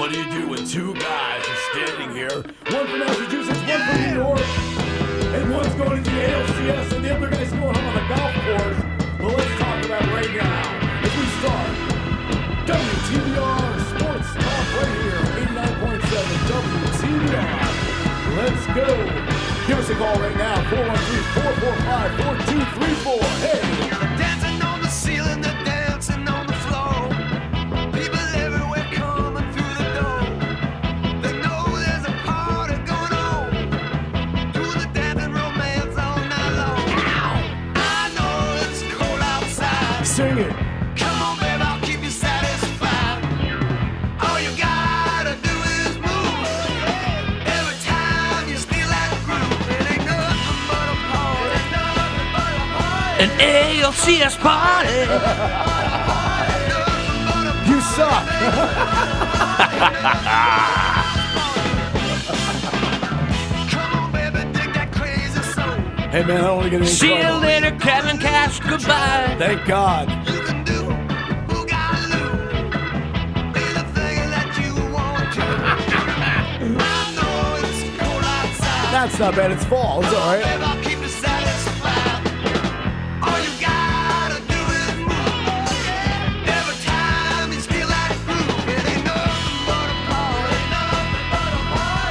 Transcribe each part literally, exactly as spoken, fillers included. What do you do when two guys are standing here? One from Massachusetts, one from New York, and one's going to the A L C S, and the other guy's going home on the golf course. Well, let's talk about it right now. If we start, W T B R Sports Talk right here, eighty-nine point seven W T B R. Let's go. Give us a call right now, four one three, four four five, four two three four. Hey! They're dancing on the ceiling, they're dancing on the floor. Sing it. Come on, babe, I'll keep you satisfied. All you gotta do is move. Every time you steal that groove, it ain't nothing but a party. It's nothing but a party. An A L C S party. You suck. Come on, baby, dig that crazy soul. Hey, man, I don't want to get any trouble. See you later, Kevin Cash. Goodbye. Thank God. You can do who got loot. Be the thing that you want to. I know it's cold outside. That's not bad. It's fall. It's all right.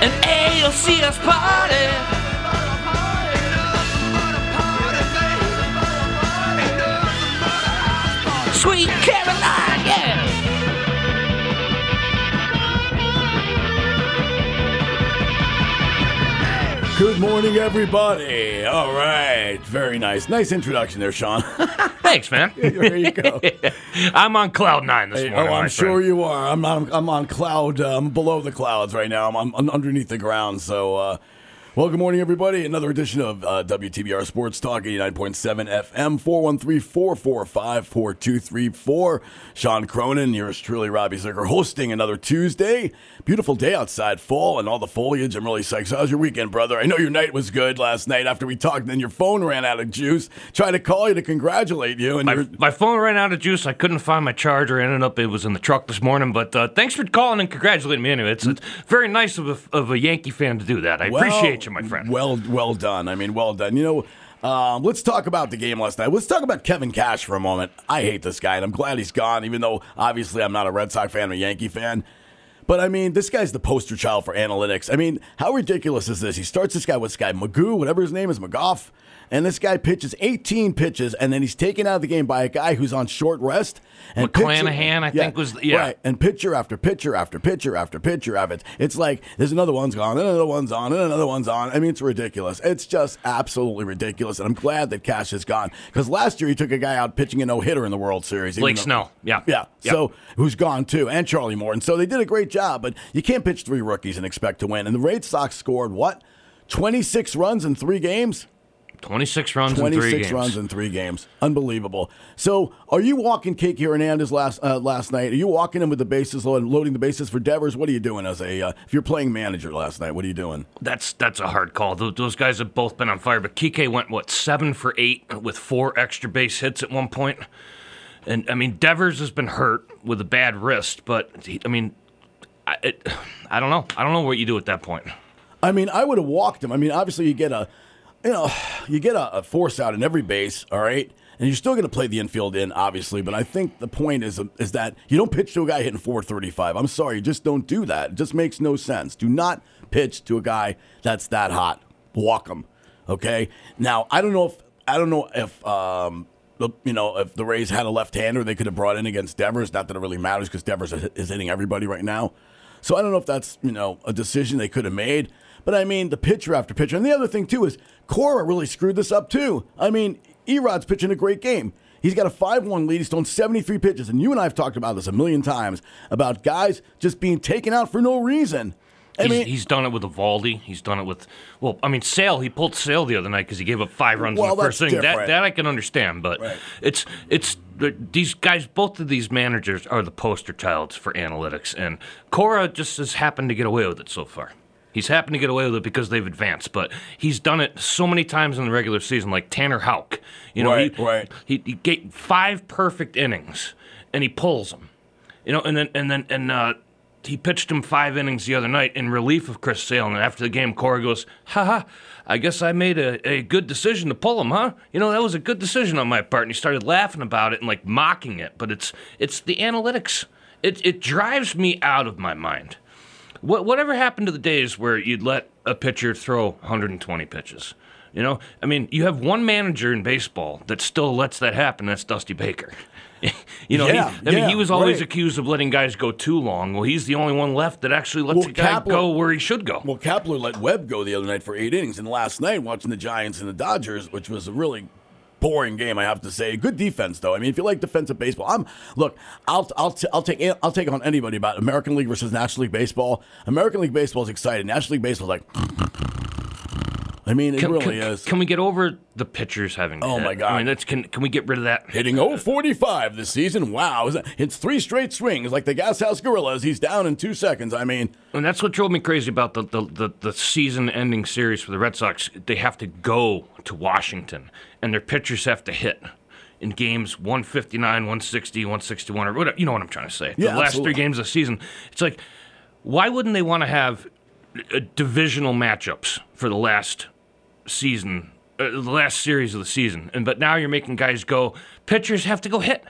An A L C S party. Sweet Caroline, yeah! Good morning, everybody. All right. Very nice. Nice introduction there, Sean. Thanks, man. There you go. I'm on cloud nine this hey, morning. Oh, I'm sure friend. you are. I'm, I'm, I'm on cloud, um, below the clouds right now. I'm, I'm, I'm underneath the ground, so... Uh, Well, good morning, everybody. Another edition of uh, W T B R Sports Talk, eighty-nine point seven F M, four one three, four four five, four two three four. Sean Cronin, yours truly, Robbie Zucker, hosting another Tuesday. Beautiful day outside, fall, and all the foliage. I'm really psyched. So how's your weekend, brother? I know your night was good last night after we talked, and then your phone ran out of juice. Tried to call you to congratulate you. And my, my phone ran out of juice. I couldn't find my charger. I ended up, it was in the truck this morning. But uh, thanks for calling and congratulating me anyway. It's, it's very nice of a, of a Yankee fan to do that. I well, appreciate you. My friend. Well, well done. I mean, well done. You know, um, let's talk about the game last night. Let's talk about Kevin Cash for a moment. I hate this guy, and I'm glad he's gone, even though, obviously, I'm not a Red Sox fan or a Yankee fan. But, I mean, this guy's the poster child for analytics. I mean, how ridiculous is this? He starts this guy with this guy, Magoo, whatever his name is, McGoff, and this guy pitches eighteen pitches, and then he's taken out of the game by a guy who's on short rest. And McClanahan, pitcher, I yeah, think, was... Yeah. Right, and pitcher after pitcher after pitcher after pitcher of it. It's like, there's another one's gone, and another one's on, and another one's on. I mean, it's ridiculous. It's just absolutely ridiculous, and I'm glad that Cash is gone. Because last year, he took a guy out pitching a no-hitter in the World Series. Blake though, Snell, yeah. Yeah, yep. So who's gone, too, and Charlie Morton. So they did a great job, but you can't pitch three rookies and expect to win. And the Red Sox scored, what, twenty-six runs in three games? twenty-six runs twenty-six in three games. runs in three games. Unbelievable. So, are you walking Kike Hernandez last uh, last night? Are you walking him with the bases loaded, loading the bases for Devers? What are you doing as a uh, if you're playing manager last night? What are you doing? That's that's a hard call. Those guys have both been on fire, but Kike went what seven for eight with four extra base hits at one point. And I mean, Devers has been hurt with a bad wrist, but he, I mean, I it, I don't know. I don't know what you do at that point. I mean, I would have walked him. I mean, obviously you get a You know, you get a, a force out in every base, all right? And you're still going to play the infield in, obviously. But I think the point is is that you don't pitch to a guy hitting four thirty-five. I'm sorry. You just don't do that. It just makes no sense. Do not pitch to a guy that's that hot. Walk him, okay? Now, I don't know if, I don't know if um, you know, if the Rays had a left-hander, they could have brought in against Devers. Not that it really matters because Devers is hitting everybody right now. So I don't know if that's, you know, a decision they could have made. But, I mean, the pitcher after pitcher. And the other thing, too, is Cora really screwed this up, too. I mean, Erod's pitching a great game. He's got a five one lead. He's thrown seventy-three pitches. And you and I have talked about this a million times, about guys just being taken out for no reason. I he's, mean, he's done it with Evaldi. He's done it with, well, I mean, Sale. He pulled Sale the other night because he gave up five runs well, in the first inning. That, that I can understand. But right. it's it's these guys, both of these managers are the poster childs for analytics. And Cora just has happened to get away with it so far. He's happened to get away with it because they've advanced, but he's done it so many times in the regular season, like Tanner Houck. You know, right, he, right. he he gave five perfect innings, and he pulls them. You know, and then and then and uh, he pitched him five innings the other night in relief of Chris Sale. And after the game, Cora goes, ha ha, I guess I made a, a good decision to pull him, huh? You know, that was a good decision on my part. And he started laughing about it and, like, mocking it. But it's it's the analytics. It it drives me out of my mind. What Whatever happened to the days where you'd let a pitcher throw one hundred twenty pitches? You know, I mean, you have one manager in baseball that still lets that happen. That's Dusty Baker. you know, yeah, he, I yeah, mean, he was always right. accused of letting guys go too long. Well, he's the only one left that actually lets well, a guy Kapler, go where he should go. Well, Kapler let Webb go the other night for eight innings, and last night watching the Giants and the Dodgers, which was a really boring game, I have to say. Good defense, though. I mean, if you like defensive baseball, I'm look. I'll I'll t- I'll take I'll take on anybody about American League versus National League baseball. American League baseball is exciting. National League baseball is like. I mean, it can, really can, is. Can we get over the pitchers having Oh, hit? My God. I mean, that's, can, can we get rid of that? Hitting oh forty-five this season? Wow. It's three straight swings like the Gas House Gorillas. He's down in two seconds. I mean. And that's what drove me crazy about the, the, the, the season-ending series for the Red Sox. They have to go to Washington, and their pitchers have to hit in games one fifty-nine, one sixty, one sixty-one, or whatever. You know what I'm trying to say. Yeah, the absolutely. last three games of the season. It's like, why wouldn't they want to have divisional matchups for the last season, uh, the last series of the season, and but now you're making guys go. Pitchers have to go hit.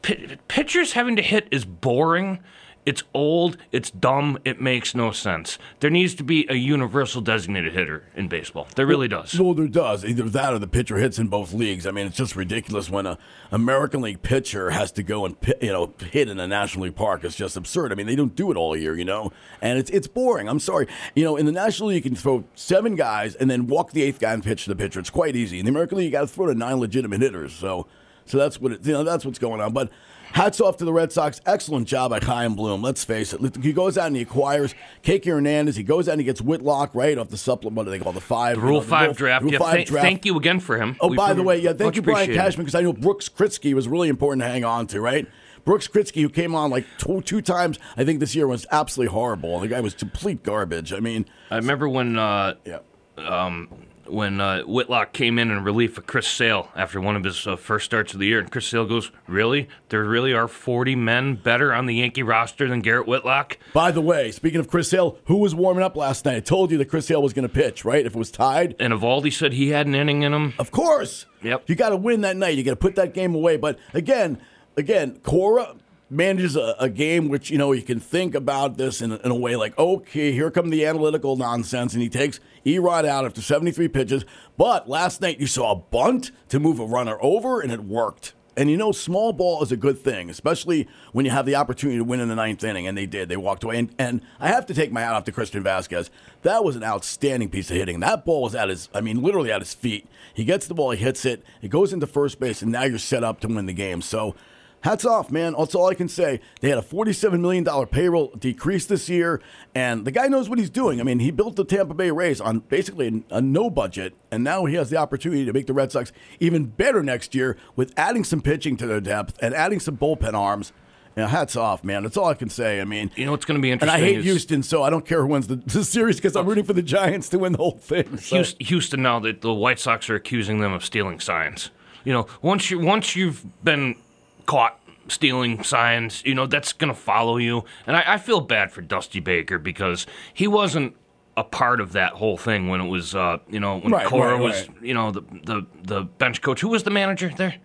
P- pitchers having to hit is boring. It's old. It's dumb. It makes no sense. There needs to be a universal designated hitter in baseball. There really well, does. Well, there does. Either that or the pitcher hits in both leagues. I mean, it's just ridiculous when a American League pitcher has to go and you know hit in a National League park. It's just absurd. I mean, they don't do it all year, you know. And it's it's boring. I'm sorry. You know, in the National League, you can throw seven guys and then walk the eighth guy and pitch the pitcher. It's quite easy. In the American League, you got to throw to nine legitimate hitters. So, so that's what it, you know. That's what's going on. But hats off to the Red Sox. Excellent job by Chaim Bloom. Let's face it. He goes out and he acquires Kike Hernandez. He goes out and he gets Whitlock right off the supplement. What do they call the five? The Rule you know, the five, rule, draft. Rule yeah, five th- draft. Thank you again for him. Oh, we by the way, yeah, thank you, Brian Cashman, because I know Brooks Kratzky was really important to hang on to, right? Brooks Kratzky, who came on like two, two times, I think this year, was absolutely horrible. The guy was complete garbage. I mean, I remember when. Uh, yeah. Um, When uh, Whitlock came in in relief of Chris Sale after one of his uh, first starts of the year, and Chris Sale goes, really? There really are forty men better on the Yankee roster than Garrett Whitlock? By the way, speaking of Chris Sale, who was warming up last night? I told you that Chris Sale was going to pitch, right, if it was tied. And Evaldi said he had an inning in him. Of course. Yep. You got to win that night. You got to put that game away. But, again, again, Cora manages a, a game which, you know, you can think about this in, in a way like, okay, here come the analytical nonsense, and he takes Erod out after seventy-three pitches. But last night you saw a bunt to move a runner over, and it worked. And, you know, small ball is a good thing, especially when you have the opportunity to win in the ninth inning, and they did. They walked away. And, and I have to take my hat off to Christian Vasquez. That was an outstanding piece of hitting. That ball was at his, I mean, literally at his feet. He gets the ball, he hits it, it goes into first base, and now you're set up to win the game. So, hats off, man. That's all I can say. They had a forty-seven million dollars payroll decrease this year, and the guy knows what he's doing. I mean, he built the Tampa Bay Rays on basically a no budget, and now he has the opportunity to make the Red Sox even better next year with adding some pitching to their depth and adding some bullpen arms. You know, hats off, man. That's all I can say. I mean, you know what's going to be interesting. And I hate is, Houston, so I don't care who wins the, the series because I'm rooting for the Giants to win the whole thing. So. Houston, now that the White Sox are accusing them of stealing signs. You know, once you once you've been caught stealing signs, you know, that's going to follow you. And I, I feel bad for Dusty Baker because he wasn't a part of that whole thing when it was, uh, you know, when right, Cora right, was, right. you know, the, the the bench coach. Who was the manager there?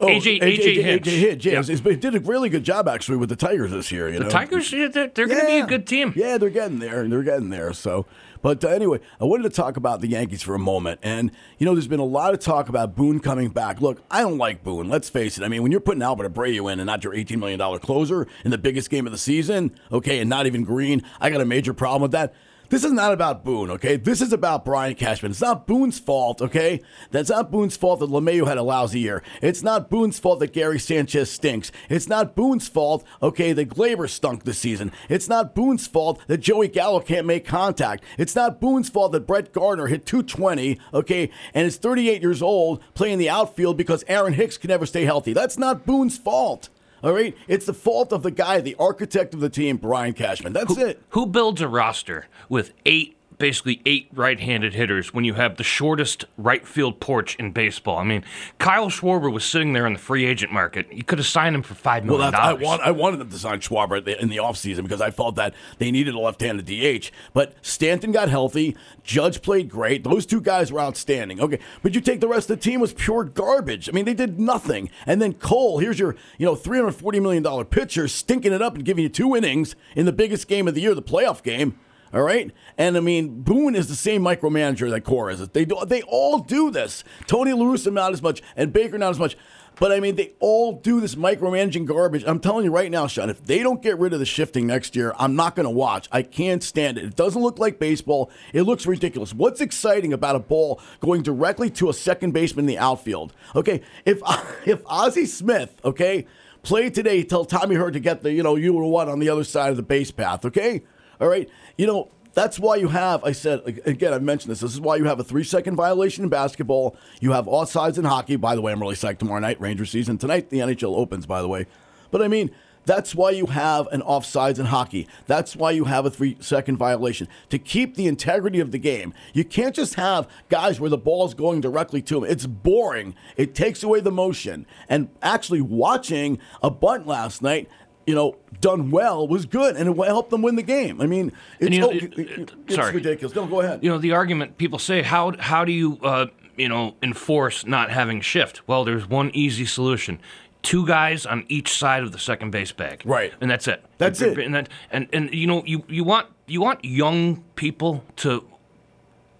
Oh, A J Hinch. A J Hinch, yeah. He did a really good job, actually, with the Tigers this year. You know? The Tigers, they're, they're yeah. going to be a good team. Yeah, they're getting there. They're getting there. So, But uh, anyway, I wanted to talk about the Yankees for a moment. And, you know, there's been a lot of talk about Boone coming back. Look, I don't like Boone. Let's face it. I mean, when you're putting Albert Abreu in and not your eighteen million dollars closer in the biggest game of the season, okay, and not even Green, I got a major problem with that. This is not about Boone, okay? This is about Brian Cashman. It's not Boone's fault, okay? That's not Boone's fault that LeMayo had a lousy year. It's not Boone's fault that Gary Sanchez stinks. It's not Boone's fault, okay, that Glaber stunk this season. It's not Boone's fault that Joey Gallo can't make contact. It's not Boone's fault that Brett Gardner hit two twenty, okay, and is thirty-eight years old playing the outfield because Aaron Hicks can never stay healthy. That's not Boone's fault. All right, it's the fault of the guy, the architect of the team, Brian Cashman. That's who, it. Who builds a roster with eight basically eight right-handed hitters when you have the shortest right field porch in baseball. I mean, Kyle Schwarber was sitting there in the free agent market. You could have signed him for five million dollars. Well, that's, I, want, I wanted them to sign Schwarber in the offseason because I felt that they needed a left-handed D H. But Stanton got healthy. Judge played great. Those two guys were outstanding. Okay, but you take the rest of the team was pure garbage. I mean, they did nothing. And then Cole, here's your you know three hundred forty million dollars pitcher stinking it up and giving you two innings in the biggest game of the year, the playoff game. All right? And, I mean, Boone is the same micromanager that Cora is. They, do, they all do this. Tony La Russa not as much, and Baker not as much. But, I mean, they all do this micromanaging garbage. I'm telling you right now, Sean, if they don't get rid of the shifting next year, I'm not going to watch. I can't stand it. It doesn't look like baseball. It looks ridiculous. What's exciting about a ball going directly to a second baseman in the outfield? Okay, if if Ozzie Smith, okay, played today, tell Tommy Heard to get the, you know, you were one on the other side of the base path, okay? All right, you know, that's why you have, I said, again, I mentioned this, this is why you have a three-second violation in basketball. You have offsides in hockey. By the way, I'm really psyched tomorrow night, Rangers season. Tonight, the N H L opens, by the way. But, I mean, that's why you have an offsides in hockey. That's why you have a three-second violation, to keep the integrity of the game. You can't just have guys where the ball's going directly to them. It's boring. It takes away the motion. And actually watching a bunt last night, you know, done well was good, and it helped them win the game. I mean, it's, you know, oh, it, it, it's sorry. ridiculous. No, go ahead. You know, the argument people say, how how do you, uh, you know, enforce not having shift? Well, there's one easy solution. Two guys on each side of the second base bag. Right. And that's it. That's and, it. And, that, and, and you know, you, you want you want young people to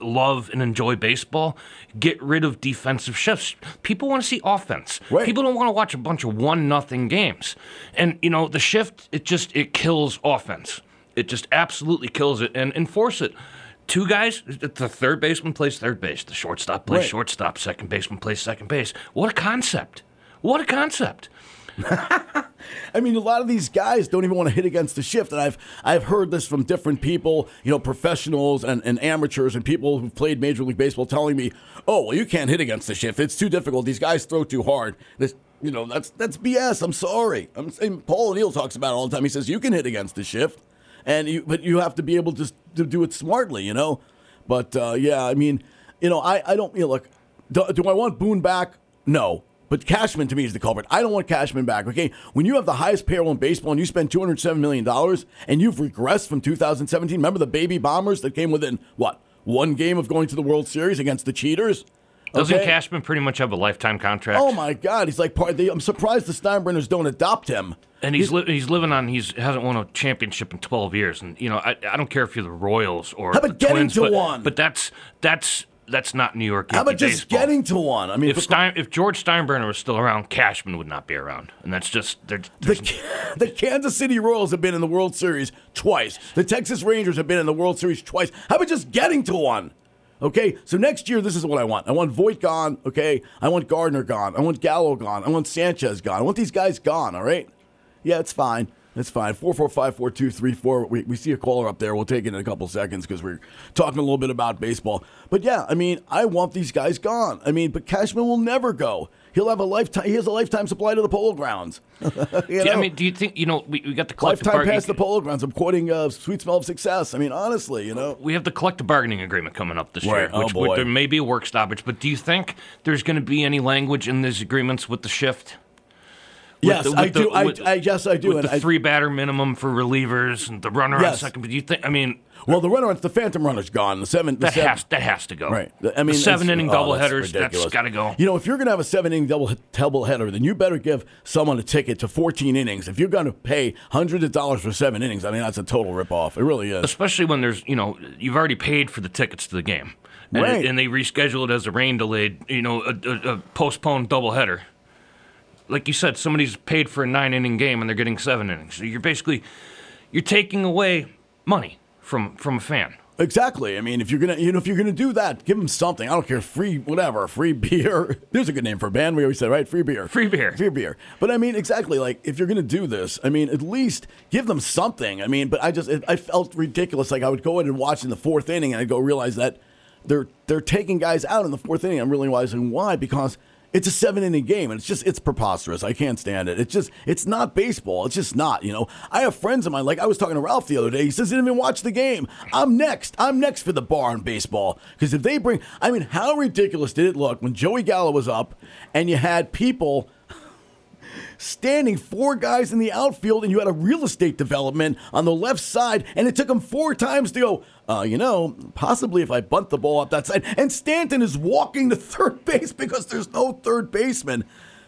love and enjoy baseball. Get rid of defensive shifts. People want to see offense. Right. People don't want to watch a bunch of one nothing games. And you know the shift, it just it kills offense. It just absolutely kills it. And enforce it. Two guys, the third baseman plays third base. The shortstop plays right. shortstop. Second baseman plays second base. What a concept! What a concept! I mean, a lot of these guys don't even want to hit against the shift, and I've I've heard this from different people, you know, professionals and, and amateurs and people who've played Major League Baseball telling me, oh, well, you can't hit against the shift. It's too difficult. These guys throw too hard. This, you know, that's that's B S. I'm sorry. I'm saying Paul O'Neill talks about it all the time. He says you can hit against the shift, and you, but you have to be able to, to do it smartly, you know. But, uh, yeah, I mean, you know, I, I don't, you know, look, do, do I want Boone back? No. But Cashman, to me, is the culprit. I don't want Cashman back, okay? When you have the highest payroll in baseball and you spend two hundred seven million dollars and you've regressed from two thousand seventeen, remember the baby Bombers that came within, what, one game of going to the World Series against the Cheaters? Okay. Doesn't Cashman pretty much have a lifetime contract? Oh, my God. He's like part of the, I'm surprised the Steinbrenners don't adopt him. And he's he's, li- he's living on, he hasn't won a championship in twelve years. And, you know, I, I don't care if you're the Royals or the Twins. How about getting to one? But that's that's... That's not New York Yankee How about just baseball. Getting to one? I mean, if, Stein, if George Steinbrenner was still around, Cashman would not be around, and that's just they're, they're the, some... the Kansas City Royals have been in the World Series twice. The Texas Rangers have been in the World Series twice. How about just getting to one? Okay, so next year, this is what I want. I want Voit gone. Okay, I want Gardner gone. I want Gallo gone. I want Sanchez gone. I want these guys gone. All right, yeah, it's fine. That's fine. four four five, four two three four. We, we see a caller up there. We'll take it in a couple seconds because we're talking a little bit about baseball. But, yeah, I mean, I want these guys gone. I mean, but Cashman will never go. He'll have a lifetime. He has a lifetime supply to the Polo Grounds. you know? I mean, do you think, you know, we, we got the collective lifetime bargaining. Lifetime past the Polo Grounds. I'm quoting uh, Sweet Smell of Success. I mean, honestly, you know. We have the collective bargaining agreement coming up this right. year. Oh, which boy. Would, there may be a work stoppage. But do you think there's going to be any language in these agreements with the shift? With yes, the, I do. The, I, with, I yes, I do. With and the I, three batter minimum for relievers and the runner yes. on second. But you think? I mean, well, the runner, the phantom runner's gone. The seven the that seven, has that has to go. Right. I mean, the seven inning oh, doubleheaders. That's, that's got to go. You know, if you're going to have a seven inning double doubleheader, then you better give someone a ticket to fourteen innings. If you're going to pay hundreds of dollars for seven innings, I mean, that's a total ripoff. It really is. Especially when there's, you know, you've already paid for the tickets to the game, and, right. it, and they reschedule it as a rain delayed, you know, a, a, a postponed doubleheader. Like you said, somebody's paid for a nine-inning game and they're getting seven innings. So you're basically you're taking away money from from a fan. Exactly. I mean, if you're gonna you know if you're gonna do that, give them something. I don't care, free whatever, free beer. There's a good name for a band. We always said, right? Free beer. Free beer. Free beer. But I mean, exactly. Like if you're gonna do this, I mean, at least give them something. I mean, but I just it, I felt ridiculous. Like I would go in and watch in the fourth inning and I'd go realize that they're they're taking guys out in the fourth inning. I'm realizing why because. It's a seven-inning game, and it's just, it's preposterous. I can't stand it. It's just, it's not baseball. It's just not, you know. I have friends of mine, like I was talking to Ralph the other day. He says he didn't even watch the game. I'm next. I'm next for the bar in baseball. Because if they bring, I mean, how ridiculous did it look when Joey Gallo was up and you had people standing four guys in the outfield, and you had a real estate development on the left side, and it took him four times to go, uh, you know, possibly if I bunt the ball up that side. And Stanton is walking to third base because there's no third baseman.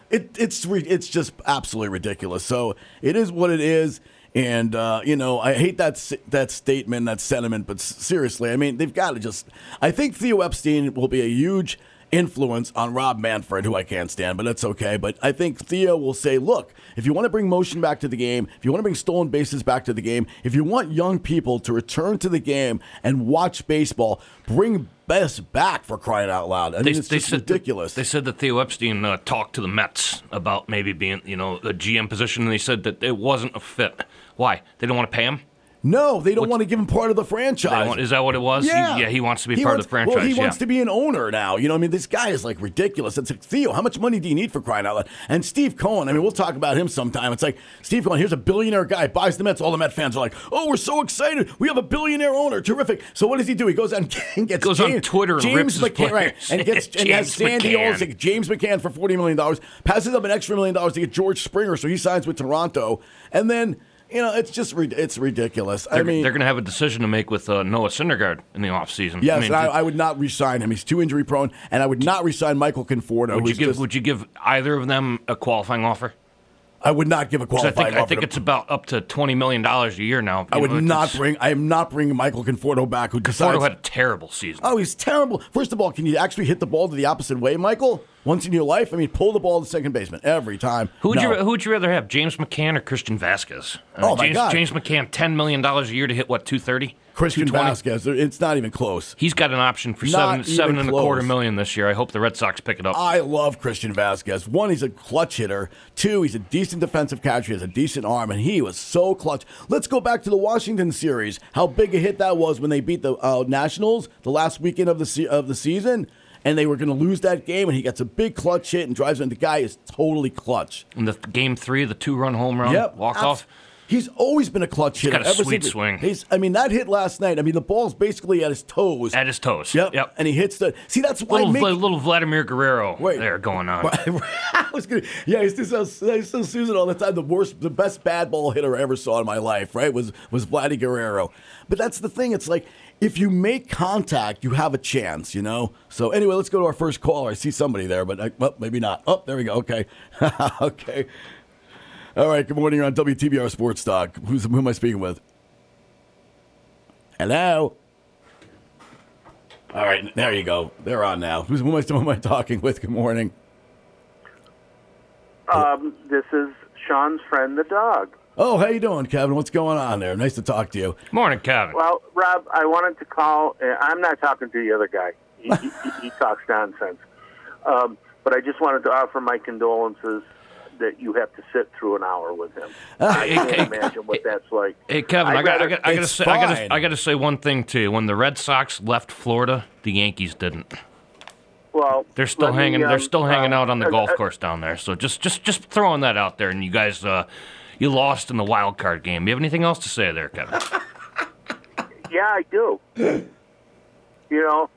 It, it's it's just absolutely ridiculous. So it is what it is. And, uh, you know, I hate that that statement, that sentiment, but seriously, I mean, they've got to just – I think Theo Epstein will be a huge – influence on Rob Manfred, who I can't stand, but that's okay. But I think Theo will say, look, if you want to bring motion back to the game, if you want to bring stolen bases back to the game, if you want young people to return to the game and watch baseball, bring best back, for crying out loud. I mean, they, it's they just ridiculous. That, they said that Theo Epstein uh, talked to the Mets about maybe being, you know, a G M position, and they said that it wasn't a fit. Why? They don't want to pay him? No, they don't What's, want to give him part of the franchise. Want, is that what it was? Yeah, he, yeah, he wants to be he part wants, of the franchise. Well, he yeah. wants to be an owner now. You know, I mean, this guy is like ridiculous. It's like, Theo, how much money do you need, for crying out loud? And Steve Cohen, I mean, we'll talk about him sometime. It's like, Steve Cohen, here's a billionaire guy, buys the Mets. All the Met fans are like, oh, we're so excited. We have a billionaire owner. Terrific. So what does he do? He goes out and gets goes James, on Twitter and James rips McCann, his right, and gets James and has Sandy Olsik, James McCann for forty million dollars, passes up an extra million dollars to get George Springer, so he signs with Toronto. And then, you know, it's just it's ridiculous. They're, I mean, they're going to have a decision to make with uh, Noah Syndergaard in the offseason. Yes, I, mean, I, I would not re-sign him. He's too injury prone, and I would not re-sign Michael Conforto. Would you give just, Would you give either of them a qualifying offer? I would not give a qualifying I think, offer. I think to, it's about up to twenty million dollars a year now. I would know, not bring. I am not bringing Michael Conforto back. Who decides, Conforto had a terrible season. Oh, he's terrible. First of all, can you actually hit the ball to the opposite way, Michael? Once in your life, I mean, pull the ball to the second baseman every time. Who would no. you Who would you rather have, James McCann or Christian Vasquez? I mean, oh my James, God, James McCann, ten million dollars a year to hit what two thirty? Christian Vasquez, it's not even close. He's got an option for not seven seven and close. a quarter million this year. I hope the Red Sox pick it up. I love Christian Vasquez. One, he's a clutch hitter. Two, he's a decent defensive catcher. He has a decent arm, and he was so clutch. Let's go back to the Washington series. How big a hit that was when they beat the uh, Nationals the last weekend of the se- of the season. And they were going to lose that game, and he gets a big clutch hit and drives in. The guy is totally clutch. In the game three, the two-run home run, yep, walk-off. He's always been a clutch hitter. He's got a sweet swing. He's, I mean, that hit last night, I mean, the ball's basically at his toes. At his toes. Yep. yep. And he hits the... See, that's why... Little, make, little Vladimir Guerrero wait, there going on. I was gonna, yeah, he's still, he's still Susan all the time. The worst, the best bad ball hitter I ever saw in my life, right, was, was Vladdy Guerrero. But that's the thing. It's like... If you make contact, you have a chance, you know? So anyway, let's go to our first caller. I see somebody there, but I, well, maybe not. Oh, there we go. Okay. okay. All right. Good morning. You're on W T B R Sports Talk. Who's, who am I speaking with? Hello? All right. There you go. They're on now. Who's, who, am I, who am I talking with? Good morning. Um, this is Sean's friend, the dog. Oh, how you doing, Kevin? What's going on there? Nice to talk to you. Morning, Kevin. Well, Rob, I wanted to call. I'm not talking to the other guy. He, he, he talks nonsense. Um, but I just wanted to offer my condolences that you have to sit through an hour with him. I hey, can't hey, imagine what hey, that's like. Hey, Kevin, I got to say one thing, too. When the Red Sox left Florida, the Yankees didn't. Well, they're still hanging. Me, um, they're still hanging out on the uh, golf uh, course down there. So just, just, just throwing that out there, and you guys. Uh, You lost in the wild card game. You have anything else to say there, Kevin? Yeah, I do. You know,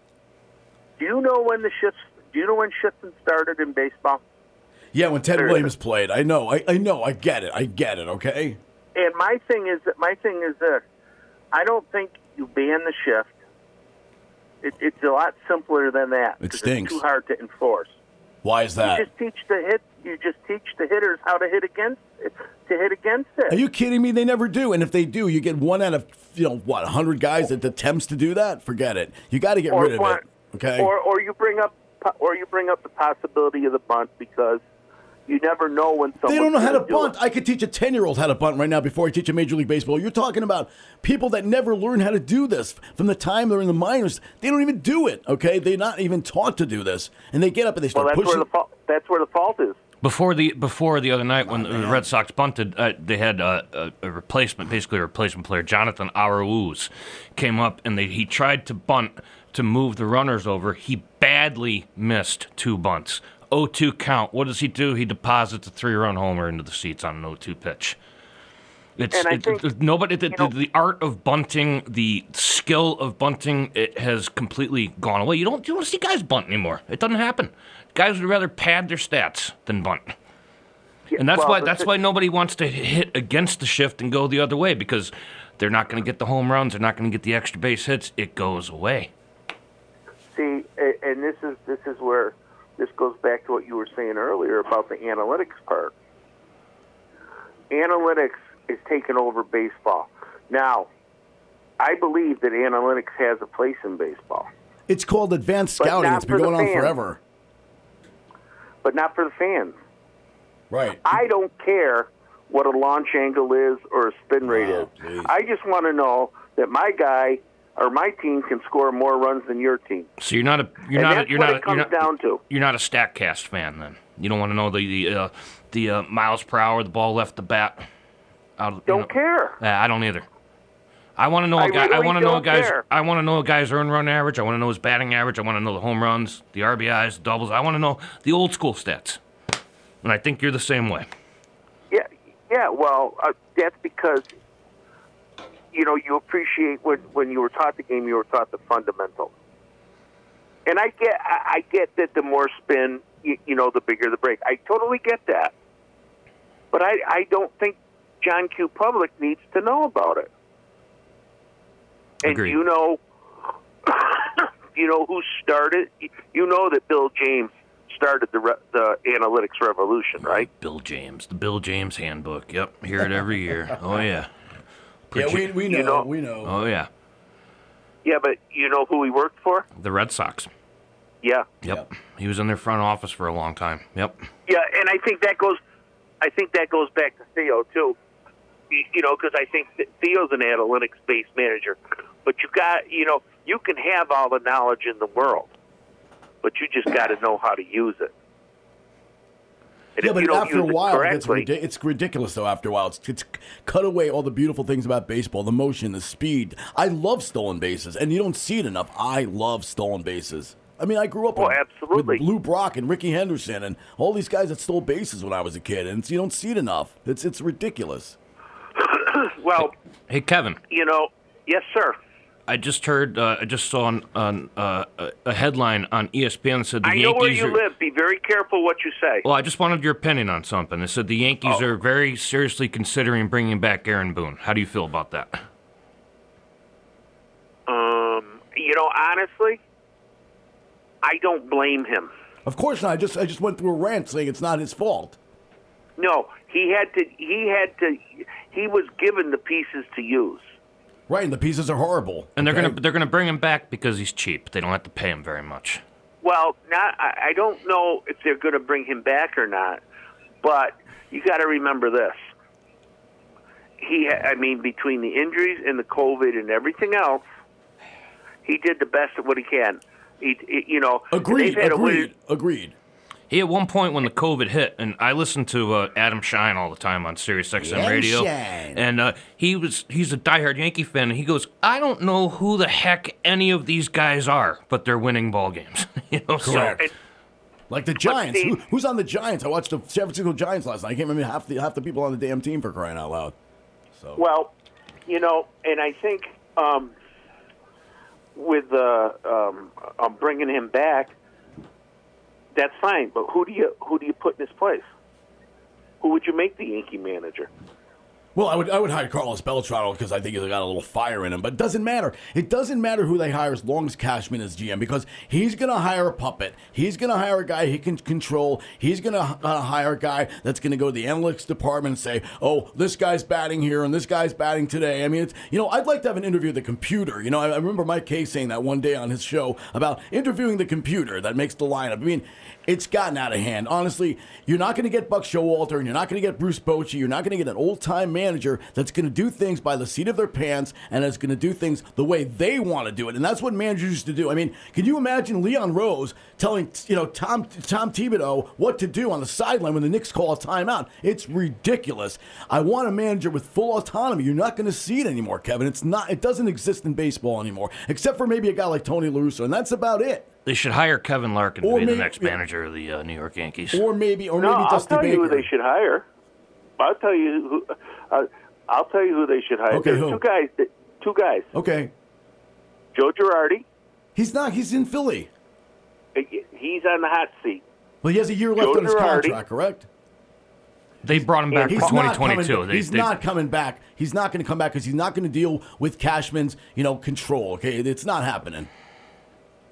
do you know when the shifts? Do you know when Shifton started in baseball? Yeah, when Ted Seriously. Williams played. I know. I, I know. I get it. I get it. Okay. And my thing is that my thing is this. I don't think you ban the shift. It, it's a lot simpler than that. It stinks. It's too hard to enforce. Why is that? You just teach the hit. You just teach the hitters how to hit against it. To hit against it. Are you kidding me? They never do. And if they do, you get one out of, you know, what, one hundred guys that attempts to do that? Forget it. You got to get or rid of bunt. it. Okay. Or or you bring up or you bring up the possibility of the bunt because you never know when someone. They don't know how to bunt. It. I could teach a ten-year-old how to bunt right now before I teach a Major League Baseball. You're talking about people that never learn how to do this from the time they're in the minors. They don't even do it, okay? They're not even taught to do this. And they get up and they start well, that's pushing. Where the fa- that's where the fault is. Before the before the other night, when oh, the Red Sox bunted, uh, they had a, a, a replacement, basically a replacement player, Jonathan Araúz, came up and they, he tried to bunt to move the runners over. He badly missed two bunts. oh two count. What does he do? He deposits a three-run homer into the seats on an oh two pitch. It's and I it, think, it, nobody. The, the, the art of bunting, the skill of bunting, it has completely gone away. You don't you don't see guys bunt anymore. It doesn't happen. Guys would rather pad their stats than bunt. And that's well, why that's why nobody wants to hit against the shift and go the other way, because they're not going to get the home runs. They're not going to get the extra base hits. It goes away. See, and this is this is where this goes back to what you were saying earlier about the analytics part. Analytics is taking over baseball. Now, I believe that analytics has a place in baseball. It's called advanced scouting. It's been going on forever. But not for the fans. Right. I don't care what a launch angle is or a spin rate oh, is. Geez. I just want to know that my guy or my team can score more runs than your team. So you're not a you're and not that's a, you're what not it comes you're not, down to. You're not a Statcast fan then. You don't want to know the the, uh, the uh, miles per hour the ball left the bat. Out, don't you know, care. Yeah, I don't either. I want to know. A guy, I, really I want to know guys. Care. I want to know a guy's earned run average. I want to know his batting average. I want to know the home runs, the R B Is, the doubles. I want to know the old school stats. And I think you're the same way. Yeah. Yeah. Well, uh, that's because you know you appreciate when when you were taught the game, you were taught the fundamentals. And I get, I, I get that the more spin, you, you know, the bigger the break. I totally get that. But I, I don't think John Q. Public needs to know about it. And Agreed. you know, you know who started. You know that Bill James started the re- the analytics revolution, right? Bill James, the Bill James Handbook. Yep, hear it every year. Oh yeah. Put yeah, your, we we know, you know we know. Oh yeah. Yeah, but you know who he worked for? The Red Sox. Yeah. Yep. Yeah. He was in their front office for a long time. Yep. Yeah, and I think that goes. I think that goes back to Theo too. You know, because I think Theo's an analytics-based manager. But you got, you know, you can have all the knowledge in the world, but you just got to know how to use it. And yeah, but after a while, it it's, ridic- it's ridiculous, though, after a while. It's, it's cut away all the beautiful things about baseball, the motion, the speed. I love stolen bases, and you don't see it enough. I love stolen bases. I mean, I grew up oh, with, with Lou Brock and Rickey Henderson and all these guys that stole bases when I was a kid, and it's, you don't see it enough. It's, it's ridiculous. Well, hey Kevin. You know, yes, sir. I just heard. Uh, I just saw on, on uh, a headline on E S P N said the I Yankees. I know where you are, live. Be very careful what you say. Well, I just wanted your opinion on something. It said the Yankees oh. are very seriously considering bringing back Aaron Boone. How do you feel about that? Um, you know, honestly, I don't blame him. Of course not. I just I just went through a rant saying it's not his fault. No, he had to. He had to. He was given the pieces to use. Right, and the pieces are horrible. And okay. they're gonna they're gonna bring him back because he's cheap. They don't have to pay him very much. Well, not. I, I don't know if they're gonna bring him back or not. But you got to remember this. He, I mean, between the injuries and the COVID and everything else, he did the best at what he can. He, he you know, agreed, agreed, agreed. He at one point when the COVID hit, and I listened to uh, Adam Shine all the time on Sirius X M yeah, Radio, Shine. and uh, he was—he's a diehard Yankee fan, and he goes, "I don't know who the heck any of these guys are, but they're winning ball games." you know, Correct. So, and, like the Giants. Who, who's on the Giants? I watched the San Francisco Giants last night. I can't remember half the half the people on the damn team for crying out loud. So. Well, you know, and I think um, with uh, um, I'm bringing him back. That's fine, but who do you who do you put in his place? Who would you make the Yankee manager? Well, I would I would hire Carlos Beltran because I think he's got a little fire in him. But it doesn't matter. It doesn't matter who they hire as long as Cashman is G M because he's going to hire a puppet. He's going to hire a guy he can control. He's going to uh, hire a guy that's going to go to the analytics department and say, "Oh, this guy's batting here and this guy's batting today." I mean, it's, you know, I'd like to have an interview with the computer. You know, I, I remember Mike Kay saying that one day on his show about interviewing the computer that makes the lineup. I mean, it's gotten out of hand. Honestly, you're not going to get Buck Showalter and you're not going to get Bruce Bochy. You're not going to get an old-time manager. Manager that's going to do things by the seat of their pants and is going to do things the way they want to do it, and that's what managers used to do. I mean, can you imagine Leon Rose telling you know Tom Tom Thibodeau what to do on the sideline when the Knicks call a timeout? It's ridiculous. I want a manager with full autonomy. You're not going to see it anymore, Kevin. It's not. It doesn't exist in baseball anymore, except for maybe a guy like Tony La Russa, and that's about it. They should hire Kevin Larkin or to be maybe, the next manager of the uh, New York Yankees. Or maybe, or no, maybe I'll Dusty Baker. I'll tell you who they should hire. I'll tell you who. Uh, I'll tell you who they should hire. Okay, There's who? Two guys. That, two guys. Okay. Joe Girardi. He's not. He's in Philly. He's on the hot seat. Well, he has a year left Joe on his Girardi. contract, correct? They brought him back for twenty twenty-two. Coming, they, he's they, not coming back. He's not going to come back because he's not going to deal with Cashman's, you know, control. Okay, it's not happening.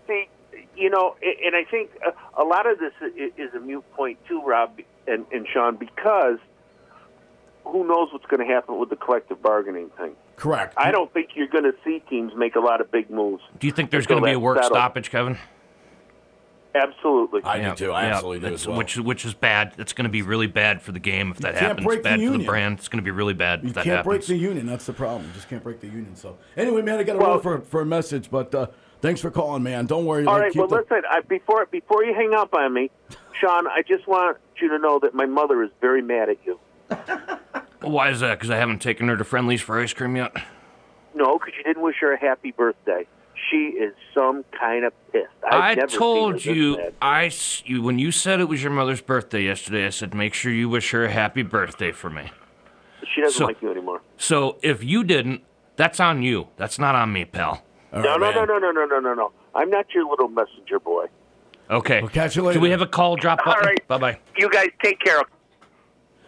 See, you know, and I think a lot of this is a moot point too, Rob and, and Sean, because who knows what's going to happen with the collective bargaining thing. Correct. I don't think you're going to see teams make a lot of big moves. Do you think there's going to be a work settled. stoppage, Kevin? Absolutely. I yeah, do, too. I yeah, absolutely do as well. Which, which is bad. It's going to be really bad for the game if that happens. It's bad the for the brand. It's going to be really bad you if that happens. You can't break the union. That's the problem. You just can't break the union. So anyway, man, I got to well, run for, for a message, but uh, thanks for calling, man. Don't worry. All right, well, the... listen, I, before, before you hang up on me, Sean, I just want you to know that my mother is very mad at you. Why is that? Because I haven't taken her to Friendly's for ice cream yet? No, because you didn't wish her a happy birthday. She is some kind of pissed. I've I never told you, I, you, when you said it was your mother's birthday yesterday, I said, make sure you wish her a happy birthday for me. She doesn't so, like you anymore. So if you didn't, that's on you. That's not on me, pal. All no, right, no, man. no, no, no, no, no, no. I'm not your little messenger boy. Okay. We'll catch you later. Do we have a call drop button? All right. Bye-bye. You guys take care.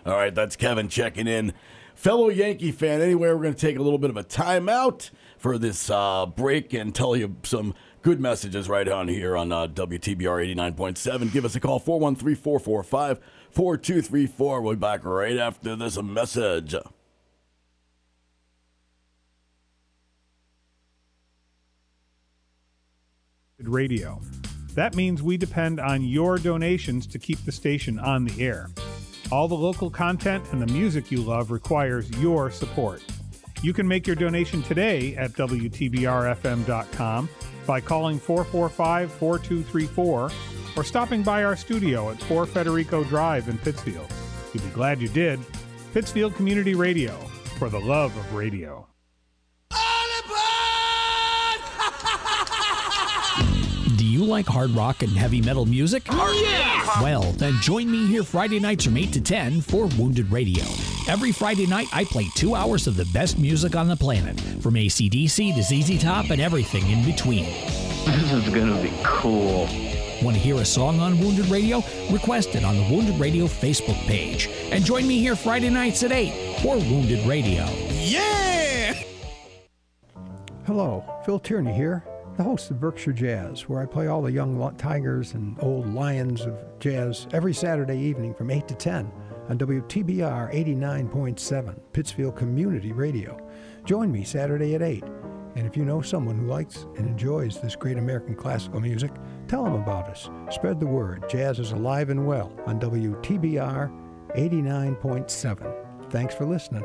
All right, that's Kevin checking in. Fellow Yankee fan, anyway, we're going to take a little bit of a timeout for this uh, break and tell you some good messages right on here on uh, W T B R eighty-nine point seven. Give us a call, four one three, four four five, four two three four. We'll be back right after this message. Radio. That means we depend on your donations to keep the station on the air. All the local content and the music you love requires your support. You can make your donation today at W T B R F M dot com by calling four four five, four two three four or stopping by our studio at four Federico Drive in Pittsfield. You'd be glad you did. Pittsfield Community Radio, for the love of radio. Do you like hard rock and heavy metal music? Oh, yeah! Well, then join me here Friday nights from eight to ten for Wounded Radio. Every Friday night, I play two hours of the best music on the planet, from A C D C to Z Z Top and everything in between. This is gonna be cool. Want to hear a song on Wounded Radio? Request it on the Wounded Radio Facebook page. And join me here Friday nights at eight for Wounded Radio. Yeah! Hello, Phil Tierney here, the host of Berkshire Jazz, where I play all the young tigers and old lions of jazz every Saturday evening from eight to ten on W T B R eighty-nine point seven, Pittsfield Community Radio. Join me Saturday at eight. And if you know someone who likes and enjoys this great American classical music, tell them about us. Spread the word. Jazz is alive and well on W T B R eighty-nine point seven. Thanks for listening.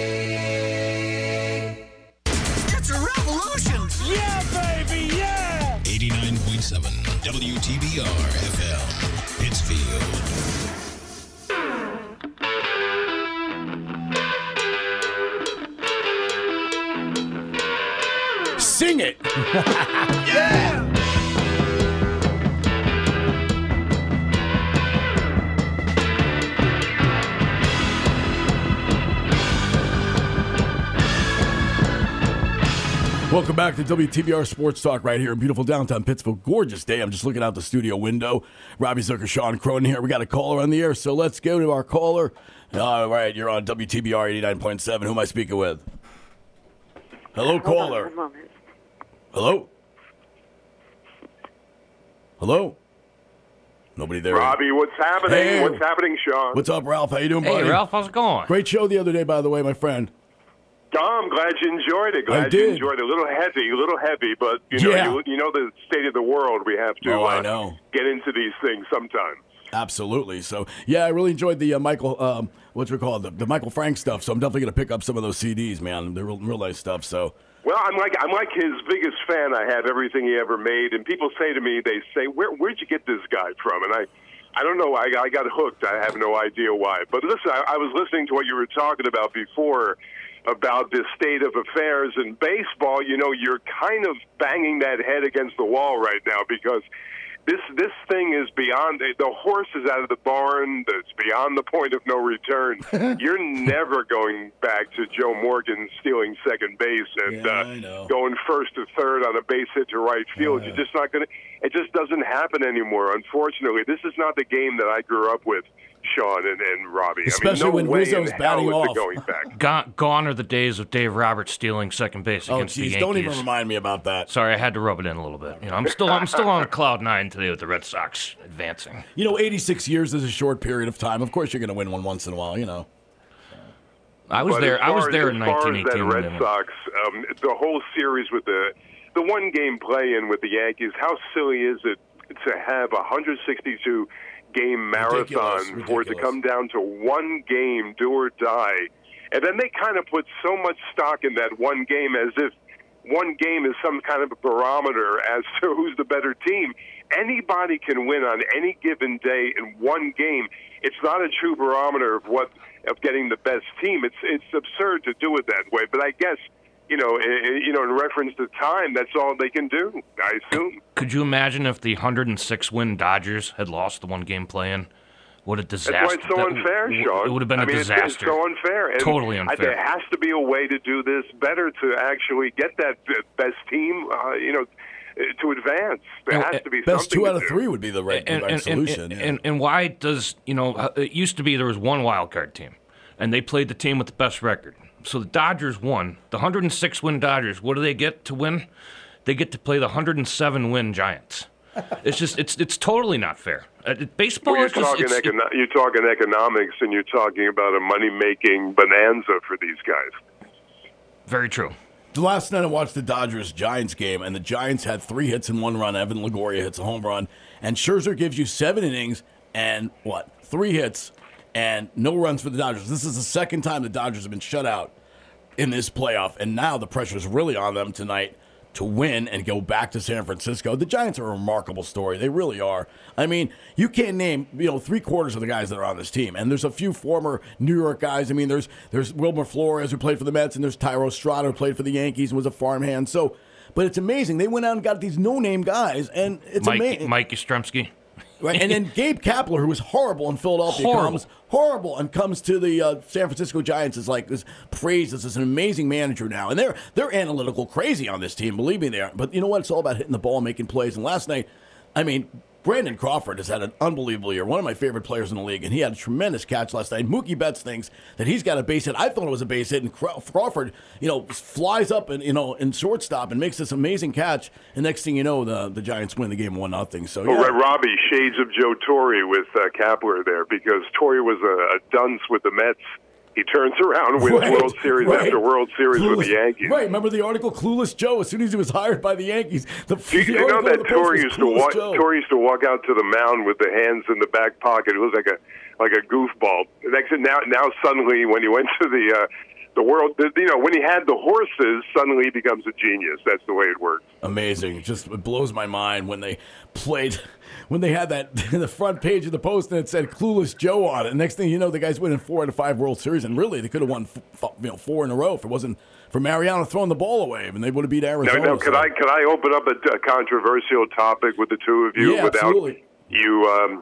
Revolution! Yeah, baby, yeah! eighty-nine point seven W T B R F M, Pittsfield. Sing it! Yeah! Welcome back to W T B R Sports Talk right here in beautiful downtown Pittsfield. Gorgeous day. I'm just looking out the studio window. Robbie Zucker, Sean Cronin here. We got a caller on the air, so let's go to our caller. All right, you're on W T B R eighty-nine point seven. Who am I speaking with? Hello, Hold caller. On a moment. Hello? Hello? Nobody there. Robbie, what's happening? Hey. What's happening, Sean? What's up, Ralph? How you doing, buddy? Hey, Ralph, how's it going? Great show the other day, by the way, my friend. Dom, glad you enjoyed it. Glad I did. you enjoyed it. A little heavy, a little heavy, but you know, yeah. you, you know the state of the world. We have to oh, I uh, know. get into these things sometimes. Absolutely. So, yeah, I really enjoyed the uh, Michael, um, what's it called, the, the Michael Frank stuff. So I'm definitely going to pick up some of those C Ds, man. They're real, real nice stuff. So. Well, I'm like I'm like his biggest fan. I have everything he ever made, and people say to me, they say, Where, where'd you get this guy from? And I. I don't know. I, I got hooked. I have no idea why. But listen, I, I was listening to what you were talking about before about the state of affairs in baseball. You know, you're kind of banging that head against the wall right now because this this thing is beyond – the horse is out of the barn. It's beyond the point of no return. You're never going back to Joe Morgan stealing second base and yeah, uh, going first to third on a base hit to right field. Yeah. You're just not going to – It just doesn't happen anymore, unfortunately. This is not the game that I grew up with, Sean and, and Robbie. Especially I mean, no when way Rizzo's batting off. Going back. Gone, gone are the days of Dave Roberts stealing second base oh, against geez, the Yankees. Don't even remind me about that. Sorry, I had to rub it in a little bit. You know, I'm still I'm still on cloud nine today with the Red Sox advancing. You know, eighty-six years is a short period of time. Of course, you're going to win one once in a while. You know. I was but there. I was there as, in nineteen eighteen. As far as that Red Sox, um, the whole series with the. The one-game play-in with the Yankees, how silly is it to have a one hundred sixty-two game marathon ridiculous, ridiculous. for it to come down to one game, do or die? And then they kind of put so much stock in that one game as if one game is some kind of a barometer as to who's the better team. Anybody can win on any given day in one game. It's not a true barometer of what of getting the best team. It's it's absurd to do it that way, but I guess You know, you know, in reference to time, that's all they can do, I assume. Could you imagine if the one hundred six win Dodgers had lost the one-game play-in? What a disaster. That's why it's so that unfair, w- Sean. It would have been I a mean, disaster. It's, it's so unfair. And totally unfair. There has to be a way to do this better to actually get that best team, uh, you know, to advance. There and, has to be best something Best two out of do. three would be the right, and, the right and, solution. And, yeah. and, and why does, you know, it used to be there was one wild card team, and they played the team with the best record. So the Dodgers won. The one hundred six win Dodgers, what do they get to win? They get to play the one hundred seven win Giants. It's just, it's it's totally not fair. Uh, baseball well, you're, is just, talking it's, econo- you're talking economics, and you're talking about a money-making bonanza for these guys. Very true. The last night I watched the Dodgers-Giants game, and the Giants had three hits and one run. Evan Longoria hits a home run. And Scherzer gives you seven innings and, what, three hits. And no runs for the Dodgers. This is the second time the Dodgers have been shut out in this playoff. And now the pressure is really on them tonight to win and go back to San Francisco. The Giants are a remarkable story. They really are. I mean, you can't name, you know, three quarters of the guys that are on this team. And there's a few former New York guys. I mean, there's there's Wilmer Flores who played for the Mets, and there's Tyro Estrada who played for the Yankees and was a farmhand. So, but it's amazing. They went out and got these no-name guys, and it's amazing. Mike Yastrzemski. Right, and then Gabe Kapler, who was horrible in Philadelphia, horrible, comes, horrible and comes to the uh, San Francisco Giants is like this praised as an amazing manager now, and they're they're analytical crazy on this team, believe me they are. But you know what? It's all about hitting the ball, making plays. And last night, I mean, Brandon Crawford has had an unbelievable year, one of my favorite players in the league, and he had a tremendous catch last night. Mookie Betts thinks that he's got a base hit. I thought it was a base hit, and Crawford, you know, flies up and you know in shortstop and makes this amazing catch. And next thing you know, the the Giants win the game one nothing. So, yeah. oh, Robbie, shades of Joe Torre with uh, Kapler there, because Torre was a, a dunce with the Mets. He turns around with right, World Series right. after World Series Clueless, with the Yankees. Right, remember the article, Clueless Joe, as soon as he was hired by the Yankees. The, Do you, the you know that Torre used, to walk, Torre used to walk out to the mound with the hands in the back pocket. It was like a like a goofball. Now, now suddenly, when he went to the uh, the world, you know, when he had the horses, suddenly he becomes a genius. That's the way it works. Amazing. It just it blows my mind when they played... When they had that in the front page of the Post and it said "Clueless Joe" on it, next thing you know, the guys winning four out of five World Series, and really they could have won, f- you know, four in a row if it wasn't for Mariano throwing the ball away, and they would have beat Arizona. No, no, could so. I could I open up a, a controversial topic with the two of you yeah, without absolutely. you um,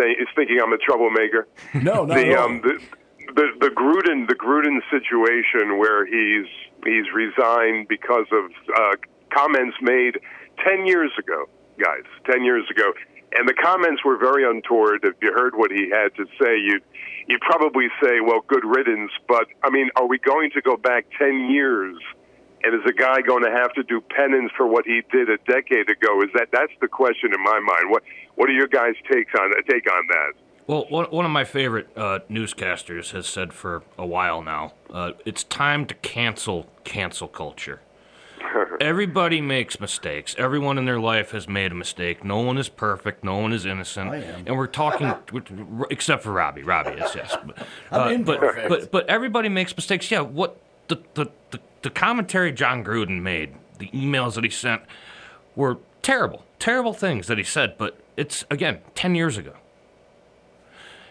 th- thinking I'm a troublemaker? No, not the, at all. Um, the, the the Gruden the Gruden situation where he's he's resigned because of uh, comments made ten years ago, guys, ten years ago. And the comments were very untoward. If you heard what he had to say, you'd, you'd probably say, well, good riddance. But, I mean, are we going to go back ten years? And is a guy going to have to do penance for what he did a decade ago? Is that That's the question in my mind. What What are your guys' takes on, take on that? Well, one of my favorite uh, newscasters has said for a while now, uh, it's time to cancel cancel culture. Everybody makes mistakes. Everyone in their life has made a mistake. No one is perfect. No one is innocent. I am. And we're talking, except for Robbie. Robbie is, yes. But, I'm uh, imperfect. But, but, but everybody makes mistakes. Yeah, what the, the, the, the commentary John Gruden made, the emails that he sent, were terrible, terrible things that he said. But it's, again, ten years ago.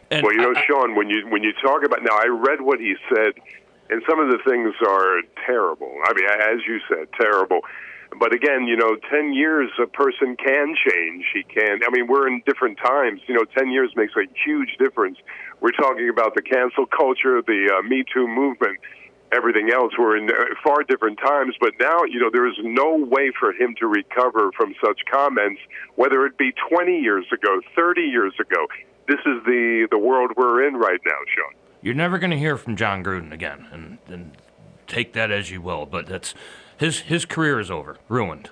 And well, you know, I, I, Sean, when you when you talk about now, I read what he said, and some of the things are terrible. I mean, as you said, terrible. But again, you know, ten years a person can change. He can. I mean, we're in different times. You know, ten years makes a huge difference. We're talking about the cancel culture, the uh, Me Too movement, everything else. We're in far different times. But now, you know, there is no way for him to recover from such comments, whether it be twenty years ago, thirty years ago. This is the, the world we're in right now, Sean. You're never going to hear from John Gruden again, and, and take that as you will. But that's his his career is over, ruined.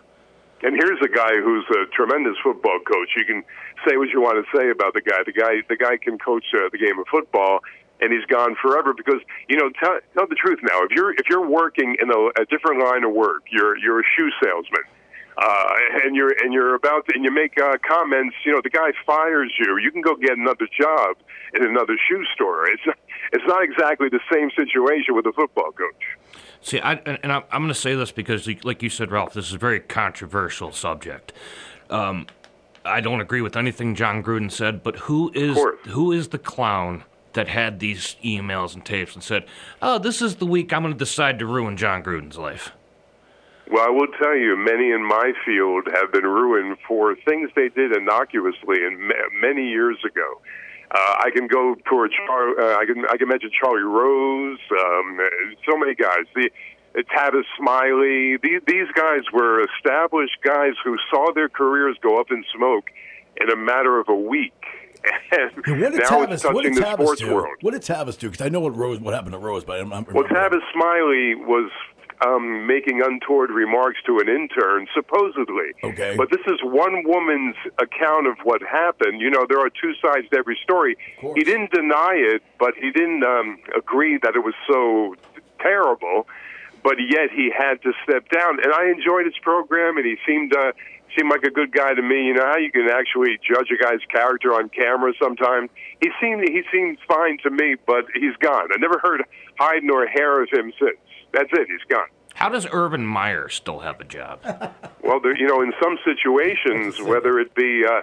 And here's a guy who's a tremendous football coach. You can say what you want to say about the guy. The guy the guy can coach uh, the game of football, and he's gone forever. Because you know, tell, tell the truth now. If you're if you're working in a, a different line of work, you're you're a shoe salesman. Uh, and you're and you're about to, and you make uh, comments. You know, the guy fires you. You can go get another job in another shoe store. It's not, it's not exactly the same situation with a football coach. See, I and I'm going to say this because, like you said, Ralph, this is a very controversial subject. Um, I don't agree with anything John Gruden said, but who is who is the clown that had these emails and tapes and said, "Oh, this is the week I'm going to decide to ruin John Gruden's life"? Well, I will tell you, many in my field have been ruined for things they did innocuously and many years ago. Uh, I can go toward Char- uh, I can I can mention Charlie Rose, um, so many guys. The uh, Tavis Smiley. These, these guys were established guys who saw their careers go up in smoke in a matter of a week. And yeah, what did now Tavis, it's touching what did the Tavis sports do? world. What did Tavis do? Because I know what Rose, what happened to Rose, but I'm not remembering. Well, Tavis Smiley was. Um, making untoward remarks to an intern, supposedly. Okay. But this is one woman's account of what happened. You know, there are two sides to every story. He didn't deny it, but he didn't um, agree that it was so terrible. But yet he had to step down. And I enjoyed his program, and he seemed uh, seemed like a good guy to me. You know how you can actually judge a guy's character on camera sometimes? He seemed he seemed fine to me, but he's gone. I never heard hide nor hair of him since. That's it. He's gone. How does Urban Meyer still have a job? Well, there, you know, in some situations, whether it be, uh,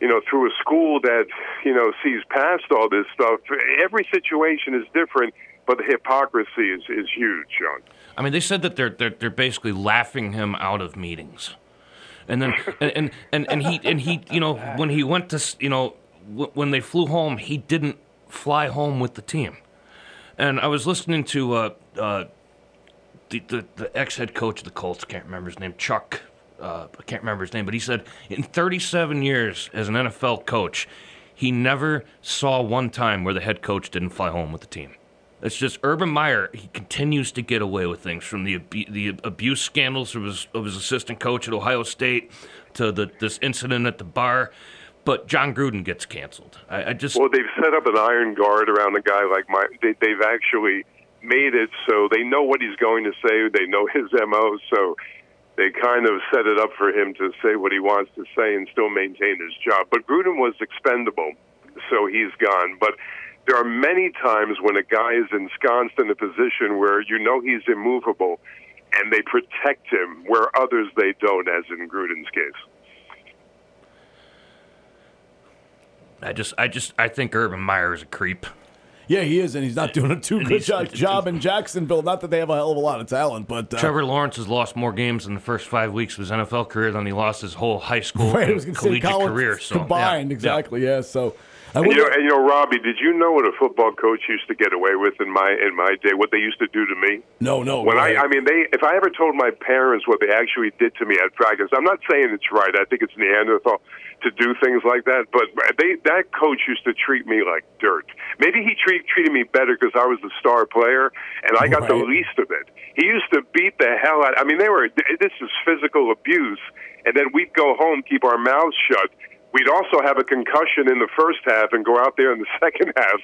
you know, through a school that, you know, sees past all this stuff, every situation is different, but the hypocrisy is, is huge, Sean. I mean, they said that they're they're, they're basically laughing him out of meetings. And then, and, and, and he, and he, you know, when he went to, you know, when they flew home, he didn't fly home with the team. And I was listening to uh, uh, the, the the ex-head coach of the Colts, can't remember his name, Chuck, uh, I can't remember his name, but he said in thirty-seven years as an N F L coach, he never saw one time where the head coach didn't fly home with the team. It's just Urban Meyer, he continues to get away with things, from the abu- the abuse scandals of his, of his assistant coach at Ohio State to the this incident at the bar. But John Gruden gets canceled. I, I just well, they've set up an iron guard around a guy like my. They, they've actually made it so they know what he's going to say. They know his M O, so they kind of set it up for him to say what he wants to say and still maintain his job. But Gruden was expendable, so he's gone. But there are many times when a guy is ensconced in a position where you know he's immovable, and they protect him where others they don't, as in Gruden's case. I just, I just, I think Urban Meyer is a creep. Yeah, he is, and he's not doing a too good job, job in Jacksonville. Not that they have a hell of a lot of talent, but uh, Trevor Lawrence has lost more games in the first five weeks of his N F L career than he lost his whole high school right, and was collegiate career so, combined. Yeah. Exactly, yeah. yeah so, I and, you know, and you know, Robbie, did you know what a football coach used to get away with in my in my day? What they used to do to me? No, no. When right. I, I mean, they. If I ever told my parents what they actually did to me at practice, I'm not saying it's right. I think it's Neanderthal to do things like that, but they, that coach used to treat me like dirt. Maybe he treat, treated me better because I was the star player, and I got right. the least of it. He used to beat the hell out. I mean, they were. This is physical abuse, and then we'd go home, keep our mouths shut, we'd also have a concussion in the first half and go out there in the second half.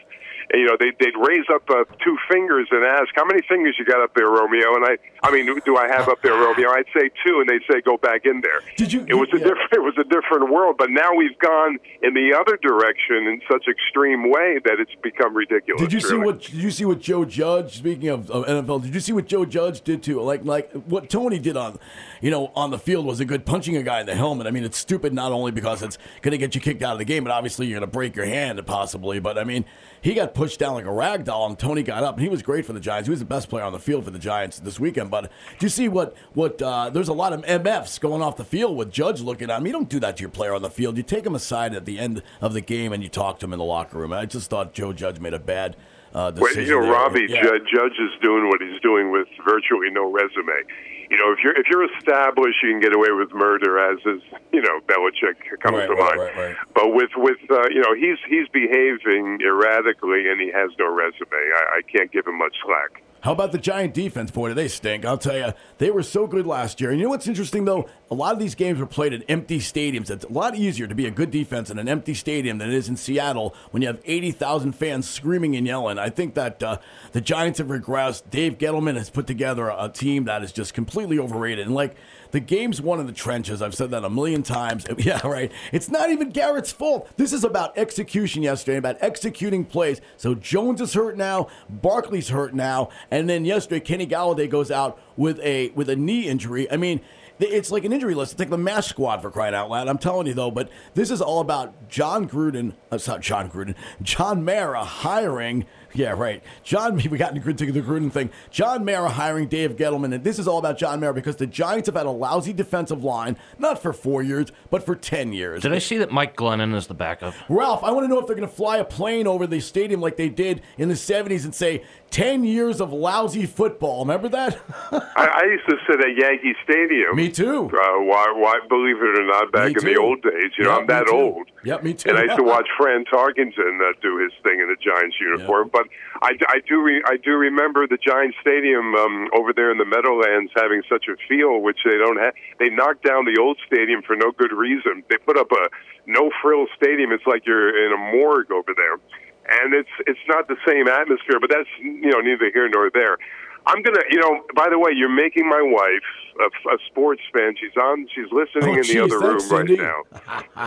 And, you know, they'd, they'd raise up uh, two fingers and ask, how many fingers you got up there, Romeo? And I, I mean, do I have up there, Romeo? I'd say two, and they'd say, go back in there. Did you? It was yeah. a different, it was a different world, but now we've gone in the other direction in such extreme way that it's become ridiculous. Did you really. see what? Did you see what Joe Judge? Speaking of, of N F L, did you see what Joe Judge did to like like what Tony did on, you know, on the field was a good punching a guy in the helmet. I mean, it's stupid not only because it's going to get you kicked out of the game, but obviously you're going to break your hand possibly. But I mean, he got pushed down like a rag doll, and Tony got up, and he was great for the Giants. He was the best player on the field for the Giants this weekend. But do you see what, what uh, there's a lot of M Fs going off the field with Judge looking at him. You don't do that to your player on the field. You take him aside at the end of the game, and you talk to him in the locker room. I just thought Joe Judge made a bad uh, decision. Well, you know, there. Robbie, yeah. Judge is doing what he's doing with virtually no resume. You know, if you're if you're established, you can get away with murder, as is, you know, Belichick comes right, to right, mind. Right, right. But with with uh, you know, he's he's behaving erratically, and he has no resume. I, I can't give him much slack. How about the Giant defense? Boy, do they stink. I'll tell you, they were so good last year. And you know what's interesting, though? A lot of these games were played in empty stadiums. It's a lot easier to be a good defense in an empty stadium than it is in Seattle when you have eighty thousand fans screaming and yelling. I think that uh, the Giants have regressed. Dave Gettleman has put together a team that is just completely overrated. And, like, the game's won in the trenches. I've said that a million times. Yeah, right. It's not even Garrett's fault. This is about execution yesterday, about executing plays. So Jones is hurt now. Barkley's hurt now. And then yesterday, Kenny Galladay goes out with a with a knee injury. I mean, it's like an injury list. It's like the MASH squad, for crying out loud. I'm telling you, though, but this is all about John Gruden. Uh, sorry, John Gruden. John Mara hiring. Yeah, right. John, we got into the Gruden thing. John Mara hiring Dave Gettleman, and this is all about John Mara because the Giants have had a lousy defensive line, not for four years, but for ten years. Did I see that Mike Glennon is the backup? Ralph, I want to know if they're going to fly a plane over the stadium like they did in the seventies and say, ten years of lousy football. Remember that? I, I used to sit at Yankee Stadium. Me too. Uh, why, why, believe it or not, back in the old days. You know, yep, I'm that old. Yep, me too. And I used to watch Fran Tarkenton uh, do his thing in the Giants uniform, yep. But I, I do re, I do remember the Giants Stadium um, over there in the Meadowlands having such a feel, which they don't have. They knocked down the old stadium for no good reason. They put up a no-frill stadium. It's like you're in a morgue over there, and it's it's not the same atmosphere. But that's, you know, neither here nor there. I'm gonna, you know. By the way, you're making my wife a, a sports fan. She's on. She's listening oh, in geez, the other room right indeed. now,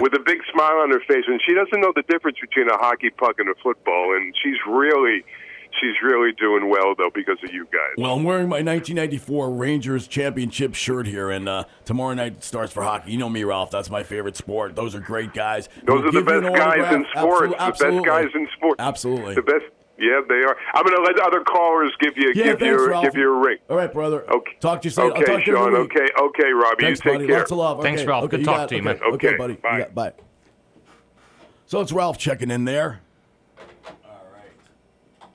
with a big smile on her face, and she doesn't know the difference between a hockey puck and a football. And she's really, she's really doing well though because of you guys. Well, I'm wearing my nineteen ninety-four Rangers championship shirt here, and uh, tomorrow night starts for hockey. You know me, Ralph. That's my favorite sport. Those are great guys. Those we'll are the best guys in sports. Absolutely. The best guys in sports. Absolutely. The best. Yeah, they are. I'm going to let other callers give you yeah, give thanks, you Ralph. give you a ring. All right, brother. Okay. Talk to you soon. Okay, I'll talk to you Sean. Okay, okay, Robbie. Thanks, you take buddy. care. Lots of love. Okay. Thanks, Ralph. Okay, good talk got, to you, okay, man. Okay, okay buddy. Bye. Got, bye. So it's Ralph checking in there. All right.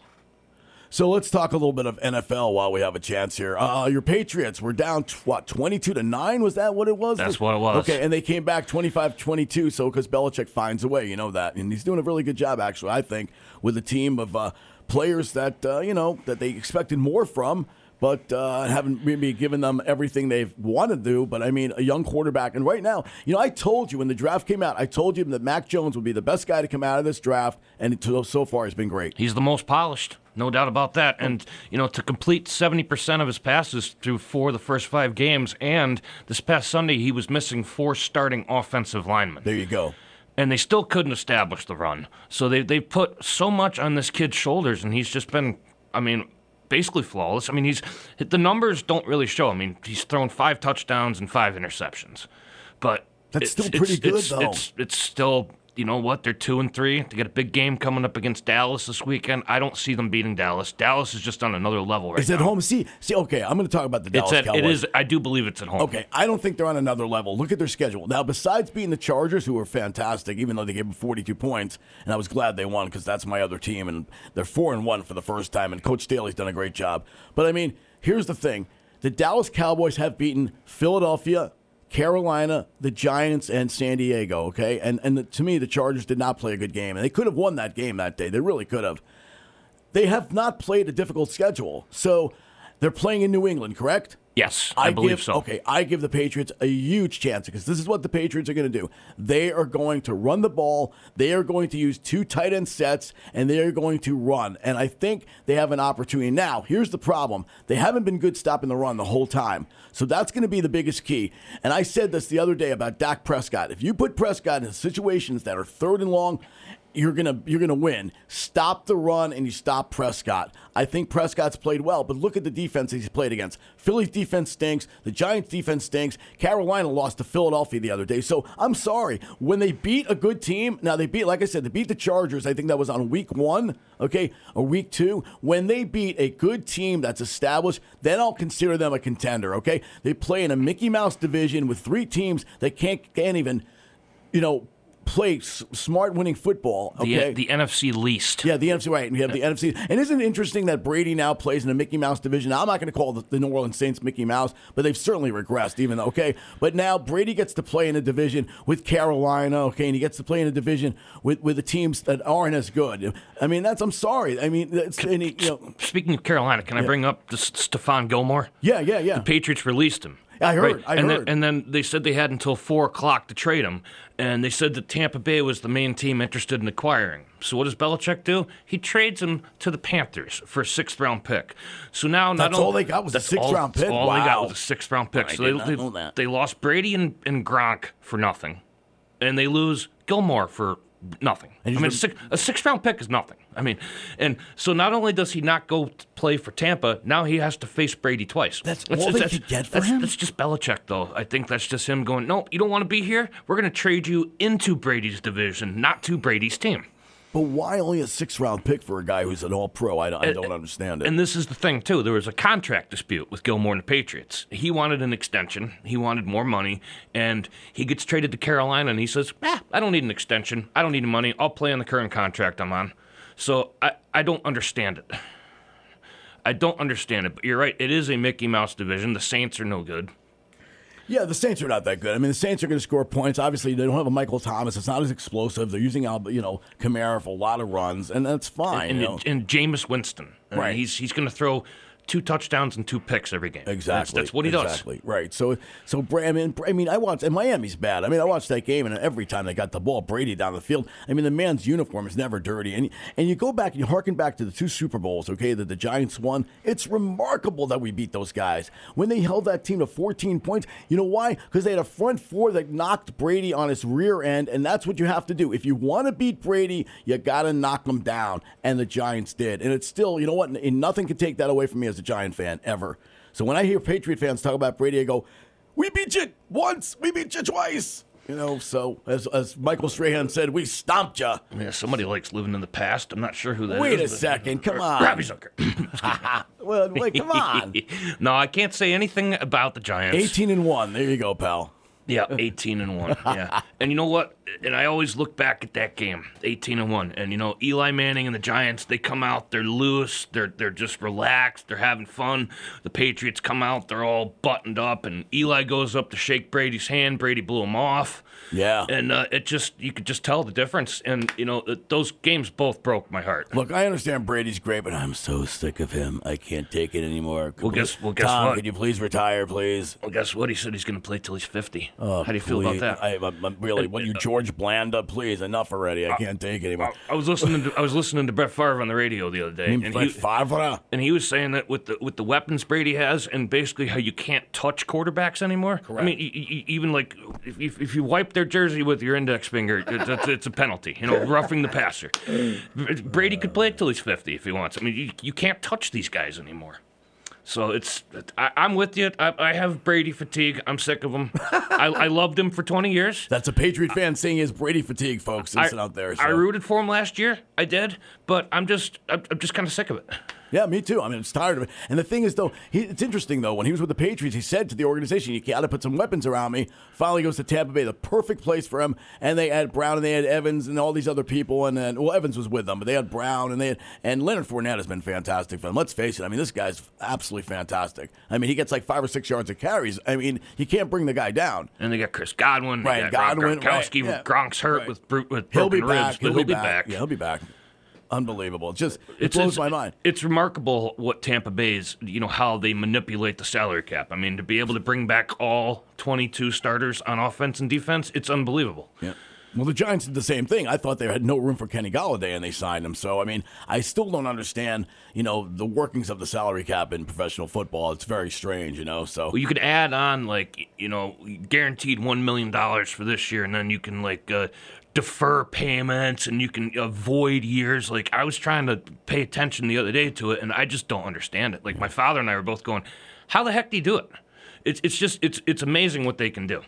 So let's talk a little bit of N F L while we have a chance here. Uh, your Patriots were down t- what twenty-two to nine. Was that what it was? That's what it was. Okay, and they came back twenty-five twenty-two. So because Belichick finds a way, you know that, and he's doing a really good job, actually, I think, with a team of uh, players that, uh, you know, that they expected more from, but uh, haven't maybe given them everything they've wanted to do. But, I mean, a young quarterback. And right now, you know, I told you when the draft came out, I told you that Mac Jones would be the best guy to come out of this draft, and so far he's been great. He's the most polished, no doubt about that. And, you know, to complete seventy percent of his passes through four of the first five games, and this past Sunday he was missing four starting offensive linemen. There you go. And they still couldn't establish the run. So they they put so much on this kid's shoulders, and he's just been, I mean, basically flawless. I mean, he's the numbers don't really show. I mean, he's thrown five touchdowns and five interceptions. But that's still pretty it's, good, it's, though. It's, it's still, you know what, they're two and three. They got a big game coming up against Dallas this weekend. I don't see them beating Dallas. Dallas is just on another level right now. Is it home? See, see, okay, I'm going to talk about the Dallas Cowboys. It is. I do believe it's at home. Okay, I don't think they're on another level. Look at their schedule. Now, besides beating the Chargers, who were fantastic, even though they gave them forty-two points, and I was glad they won because that's my other team, and they're four and one for the first time, and Coach Staley's done a great job. But, I mean, here's the thing. The Dallas Cowboys have beaten Philadelphia, Carolina, the Giants, and San Diego, okay? And and the, to me, the Chargers did not play a good game. And they could have won that game that day. They really could have. They have not played a difficult schedule. So they're playing in New England, correct? Yes, I, I believe give, so. Okay, I give the Patriots a huge chance because this is what the Patriots are going to do. They are going to run the ball. They are going to use two tight end sets, and they are going to run. And I think they have an opportunity. Now, here's the problem. They haven't been good stopping the run the whole time. So that's going to be the biggest key. And I said this the other day about Dak Prescott. If you put Prescott in situations that are third and long, You're gonna you're gonna win. Stop the run and you stop Prescott. I think Prescott's played well, but look at the defense he's played against. Philly's defense stinks. The Giants' defense stinks. Carolina lost to Philadelphia the other day. So I'm sorry. When they beat a good team, now they beat, like I said, they beat the Chargers. I think that was on week one, okay, or week two. When they beat a good team that's established, then I'll consider them a contender. Okay, they play in a Mickey Mouse division with three teams that can't can't even, you know. Play s- smart winning football. Okay, the, the N F C least. Yeah, the N F C, right. And we have the N F C. And isn't it interesting that Brady now plays in a Mickey Mouse division? Now, I'm not going to call the, the New Orleans Saints Mickey Mouse, but they've certainly regressed, even though, okay. But now Brady gets to play in a division with Carolina, okay, and he gets to play in a division with, with the teams that aren't as good. I mean, that's, I'm sorry. I mean, that's, can, and he, you know, speaking of Carolina, can yeah. I bring up the Stephon Gilmore? Yeah, yeah, yeah. The Patriots released him. I heard, right. I and heard. Then, and then they said they had until four o'clock to trade him, and they said that Tampa Bay was the main team interested in acquiring. So what does Belichick do? He trades him to the Panthers for a sixth-round pick. So now not That's only, all they got was a sixth-round pick? That's all wow. they got was a sixth-round pick. I so did they, not know that. They lost Brady and, and Gronk for nothing, and they lose Gilmore for nothing. I mean, a, six, a sixth-round pick is nothing. I mean, and so not only does he not go play for Tampa, now he has to face Brady twice. That's, that's all they could get for that's, him? That's just Belichick, though. I think that's just him going, no, you don't want to be here? We're going to trade you into Brady's division, not to Brady's team. But why only a sixth-round pick for a guy who's an all-pro? I, I don't understand it. And this is the thing, too. There was a contract dispute with Gilmore and the Patriots. He wanted an extension. He wanted more money. And he gets traded to Carolina, and he says, ah, I don't need an extension. I don't need money. I'll play on the current contract I'm on. So I, I don't understand it. I don't understand it. But you're right. It is a Mickey Mouse division. The Saints are no good. Yeah, the Saints are not that good. I mean, the Saints are going to score points. Obviously, they don't have a Michael Thomas. It's not as explosive. They're using, you know, Kamara for a lot of runs, and that's fine. And, you know? and Jameis Winston, right? I mean, he's he's going to throw two touchdowns and two picks every game. Exactly, that's, that's what he exactly. does. Right. So, so I mean, I mean, I watched, and Miami's bad. I mean, I watched that game, and every time they got the ball, Brady down the field. I mean, the man's uniform is never dirty. And and you go back and you harken back to the two Super Bowls, okay, that the Giants won. It's remarkable that we beat those guys when they held that team to fourteen points. You know why? Because they had a front four that knocked Brady on his rear end, and that's what you have to do if you want to beat Brady. You got to knock him down, and the Giants did. And it's still, you know what? And nothing can take that away from me as a Giant fan ever. So when I hear Patriot fans talk about Brady, I go, we beat you once, we beat you twice. You know, so as as Michael Strahan said, we stomped you. Yeah, somebody likes living in the past. I'm not sure who that Wait is. Wait a but, second, come or, on. Robbie Zucker. well, wait, come on. No, I can't say anything about the Giants. eighteen and one, there you go, pal. Yeah, eighteen and one. Yeah. And you know what? And I always look back at that game, eighteen and one. And you know, Eli Manning and the Giants, they come out, they're loose, they're they're just relaxed, they're having fun. The Patriots come out, they're all buttoned up, and Eli goes up to shake Brady's hand, Brady blew him off. Yeah. And uh, it just, you could just tell the difference, and you know, those games both broke my heart. Look, I understand Brady's great, but I'm so sick of him. I can't take it anymore. Could well, please, guess, well, guess Tom, what? Could you please retire, please? Well, guess what? He said he's going to play till he's fifty. Oh, How do you please. feel about that? I, I'm, I'm really, what you George Blanda, please, enough already. I uh, can't take it anymore. I, I was listening to I was listening to Brett Favre on the radio the other day. And Brett he, Favre? And he was saying that with the with the weapons Brady has, and basically how you can't touch quarterbacks anymore. Correct. I mean, you, you, even like if you, if you wipe their jersey with your index finger, it's, it's, it's a penalty. You know, roughing the passer. Brady could play it till he's fifty if he wants. I mean, you, you can't touch these guys anymore. So it's, I, I'm with you. I, I have Brady fatigue. I'm sick of him. I, I loved him for twenty years. That's a Patriot fan I, saying his Brady fatigue, folks. Listen I, out there. So. I rooted for him last year. I did, but I'm just, I'm, I'm just kind of sick of it. Yeah, me too. I mean, I'm tired of it. And the thing is, though, he, it's interesting, though. When he was with the Patriots, he said to the organization, you got to put some weapons around me. Finally goes to Tampa Bay, the perfect place for him. And they had Brown, and they had Evans, and all these other people. And then, well, Evans was with them, but they had Brown, and they had, and Leonard Fournette has been fantastic for them. Let's face it. I mean, this guy's absolutely fantastic. I mean, he gets like five or six yards of carries. I mean, you can't bring the guy down. And they got Chris Godwin. Right, Godwin. Gronkowski, right, yeah. Gronk's hurt right. with, with broken he'll be back. ribs, but he'll, he'll be back. back. Yeah, he'll be back. Unbelievable. Just it blows it's, my mind. It's remarkable what Tampa Bay's, you know, how they manipulate the salary cap. I mean, to be able to bring back all twenty-two starters on offense and defense, it's unbelievable. Yeah. Well, the Giants did the same thing. I thought they had no room for Kenny Golladay, and they signed him. So, I mean, I still don't understand, you know, the workings of the salary cap in professional football. It's very strange, you know. So well, you could add on, like, you know, guaranteed one million dollars for this year, and then you can, like, uh, defer payments, and you can avoid years. Like, I was trying to pay attention the other day to it, and I just don't understand it. Like, my father and I were both going, how the heck do you do it? It's, it's just it's it's amazing what they can do.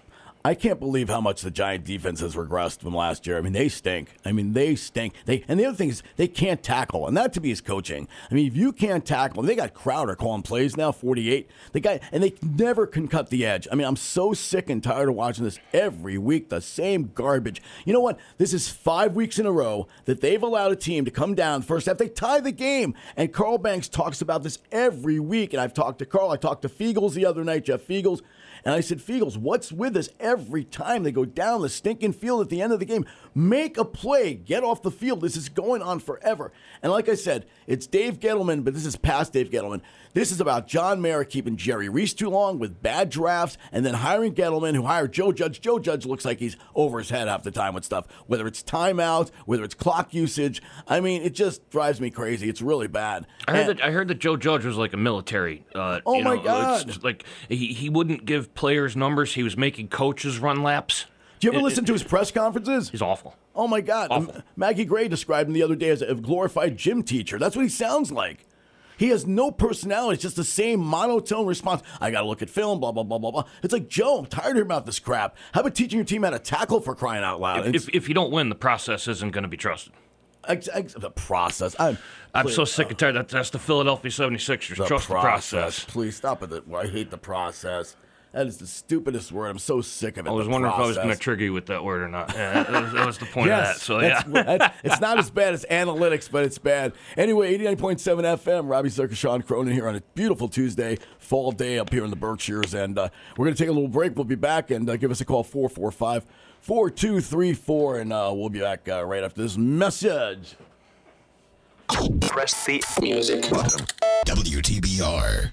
I can't believe how much the Giant defense has regressed from last year. I mean, they stink. I mean, they stink. They and the other thing is they can't tackle, and that to me is coaching. I mean, if you can't tackle, and they got Crowder calling plays now, forty-eight. The guy, and they never can cut the edge. I mean, I'm so sick and tired of watching this every week, the same garbage. You know what? This is five weeks in a row that they've allowed a team to come down first half. They tie the game, and Carl Banks talks about this every week, and I've talked to Carl. I talked to Feagles the other night, Jeff Feagles. And I said, Feagles, what's with us every time they go down the stinking field at the end of the game? Make a play. Get off the field. This is going on forever. And like I said, it's Dave Gettleman, but this is past Dave Gettleman. This is about John Mayer keeping Jerry Reese too long with bad drafts and then hiring Gettleman, who hired Joe Judge. Joe Judge looks like he's over his head half the time with stuff, whether it's timeouts, whether it's clock usage. I mean, it just drives me crazy. It's really bad. I heard, and, that, I heard that Joe Judge was like a military. Uh, oh, you know, my God. Like, he, he wouldn't give players' numbers. He was making coaches run laps. Do you ever it, listen it, to his press conferences? He's awful. Oh, my God. Awful. Maggie Gray described him the other day as a glorified gym teacher. That's what he sounds like. He has no personality. It's just the same monotone response. I got to look at film, blah, blah, blah, blah, blah. It's like, Joe, I'm tired of hearing about this crap. How about teaching your team how to tackle, for crying out loud? If, if, if you don't win, the process isn't going to be trusted. I, I, the process. I'm, I'm so sick and tired. That, that's the Philadelphia seventy-sixers. The Trust process. the process. Please stop with it. I hate the process. That is the stupidest word. I'm so sick of it. I was wondering process. if I was going to trigger you with that word or not. Yeah, that, was, that was the point yes, of that. So that's, yeah, that's, it's not as bad as analytics, but it's bad. Anyway, eighty-nine point seven F M, Robbie Circa, Sean Cronin here on a beautiful Tuesday, fall day up here in the Berkshires. And uh, we're going to take a little break. We'll be back, and uh, give us a call, four four five, four two three four, and uh, we'll be back uh, right after this message. Press the music button. W T B R.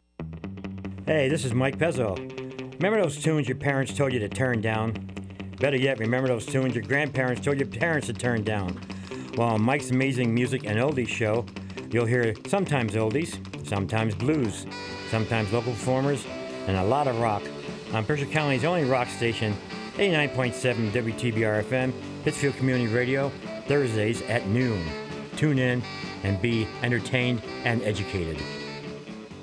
Hey, this is Mike Pezzo. Remember those tunes your parents told you to turn down? Better yet, remember those tunes your grandparents told your parents to turn down? Well, on Mike's Amazing Music and Oldies show, you'll hear sometimes oldies, sometimes blues, sometimes local performers, and a lot of rock on Berkshire County's only rock station, eighty-nine point seven W T B R F M, Pittsfield Community Radio, Thursdays at noon. Tune in and be entertained and educated.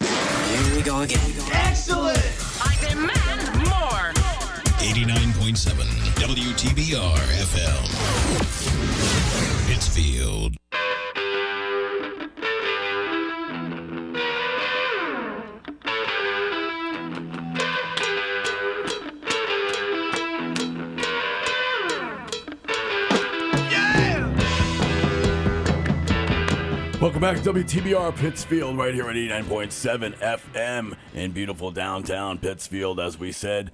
Here we go again. Excellent! I demand more! eighty-nine point seven W T B R F M. Pittsfield. Welcome back to W T B R Pittsfield right here at eighty-nine point seven F M in beautiful downtown Pittsfield, as we said.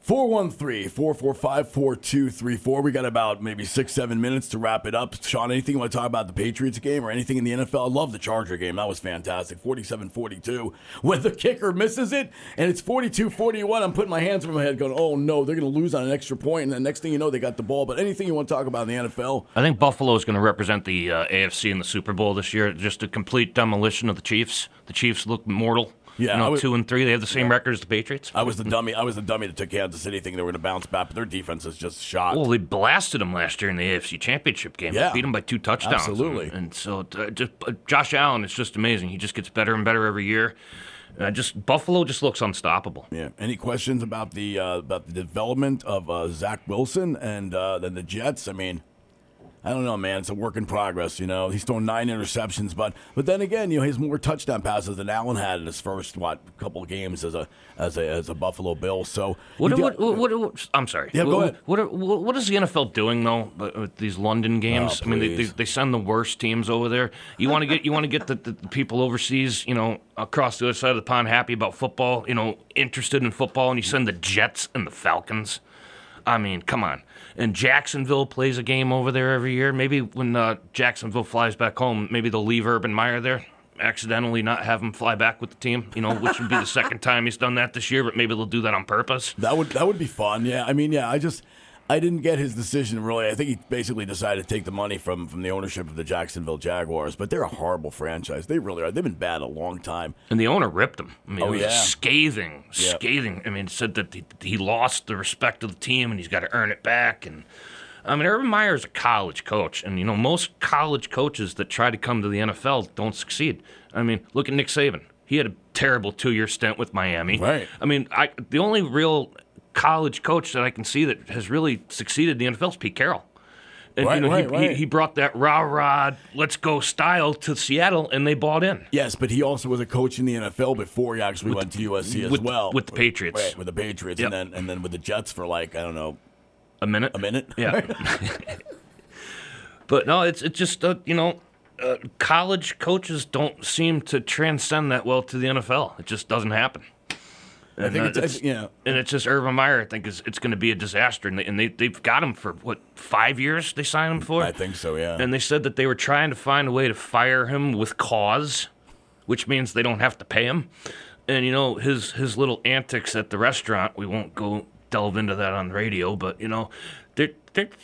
four one three, four four five, four two three four. We got about maybe six, seven minutes to wrap it up. Sean, anything you want to talk about the Patriots game or anything in the N F L? I love the Charger game. That was fantastic. forty-seven forty-two when the kicker misses it, and it's forty-two forty-one. I'm putting my hands over my head going, oh, no, they're going to lose on an extra point, and the next thing you know, they got the ball. But anything you want to talk about in the N F L? I think Buffalo is going to represent the uh, A F C in the Super Bowl this year. Just a complete demolition of the Chiefs. The Chiefs look mortal. Yeah, you know, was, two and three. They have the same yeah. record as the Patriots. I was the dummy. I was the dummy that took Kansas City thinking they were going to bounce back, but their defense is just shot. Well, they blasted them last year in the A F C Championship game. Yeah. They beat them by two touchdowns. Absolutely. And, and so, uh, just uh, Josh Allen is just amazing. He just gets better and better every year. Uh, just Buffalo just looks unstoppable. Yeah. Any questions about the uh, about the development of uh, Zach Wilson and uh, then the Jets? I mean. I don't know, man. It's a work in progress, you know. He's thrown nine interceptions, but but then again, you know, he has more touchdown passes than Allen had in his first what couple of games as a as a as a Buffalo Bill. So what? Do, what, what, what, what I'm sorry. Yeah, what, go ahead. What, are, what what is the N F L doing though with these London games? Oh, I mean, they, they they send the worst teams over there. You want to get you want to get the, the people overseas, you know, across the other side of the pond, happy about football, you know, interested in football, and you send the Jets and the Falcons. I mean, come on. And Jacksonville plays a game over there every year. Maybe when uh, Jacksonville flies back home, maybe they'll leave Urban Meyer there, accidentally not have him fly back with the team, you know, which would be the second time he's done that this year, but maybe they'll do that on purpose. That would that would be fun, yeah. I mean, yeah, I just – I didn't get his decision really. I think he basically decided to take the money from, from the ownership of the Jacksonville Jaguars, but they're a horrible franchise. They really are. They've been bad a long time. And the owner ripped them. I mean, oh, it was yeah. scathing, yeah. scathing. I mean, said that he, he lost the respect of the team and he's got to earn it back. And I mean, Urban Meyer is a college coach, and, you know, most college coaches that try to come to the N F L don't succeed. I mean, look at Nick Saban. He had a terrible two-year stint with Miami. Right. I mean, I the only real college coach that I can see that has really succeeded in the N F L is Pete Carroll. And right, you know, right, he, right. He, he brought that rah-rah, let's-go style to Seattle, and they bought in. Yes, but he also was a coach in the N F L before he actually with went the, to U S C as with, well. With the Patriots. Right, with the Patriots, yep. and then and then with the Jets for, like, I don't know. A minute? A minute. Yeah. But, no, it's it's just, uh, you know, uh, college coaches don't seem to transcend that well to the N F L. It just doesn't happen. And I think uh, it's, it's I, yeah, and it's just Urban Meyer. I think is it's going to be a disaster, and they and they they've got him for what five years they signed him for. I think so, yeah. And they said that they were trying to find a way to fire him with cause, which means they don't have to pay him. And you know his his little antics at the restaurant. We won't go delve into that on the radio, but you know, there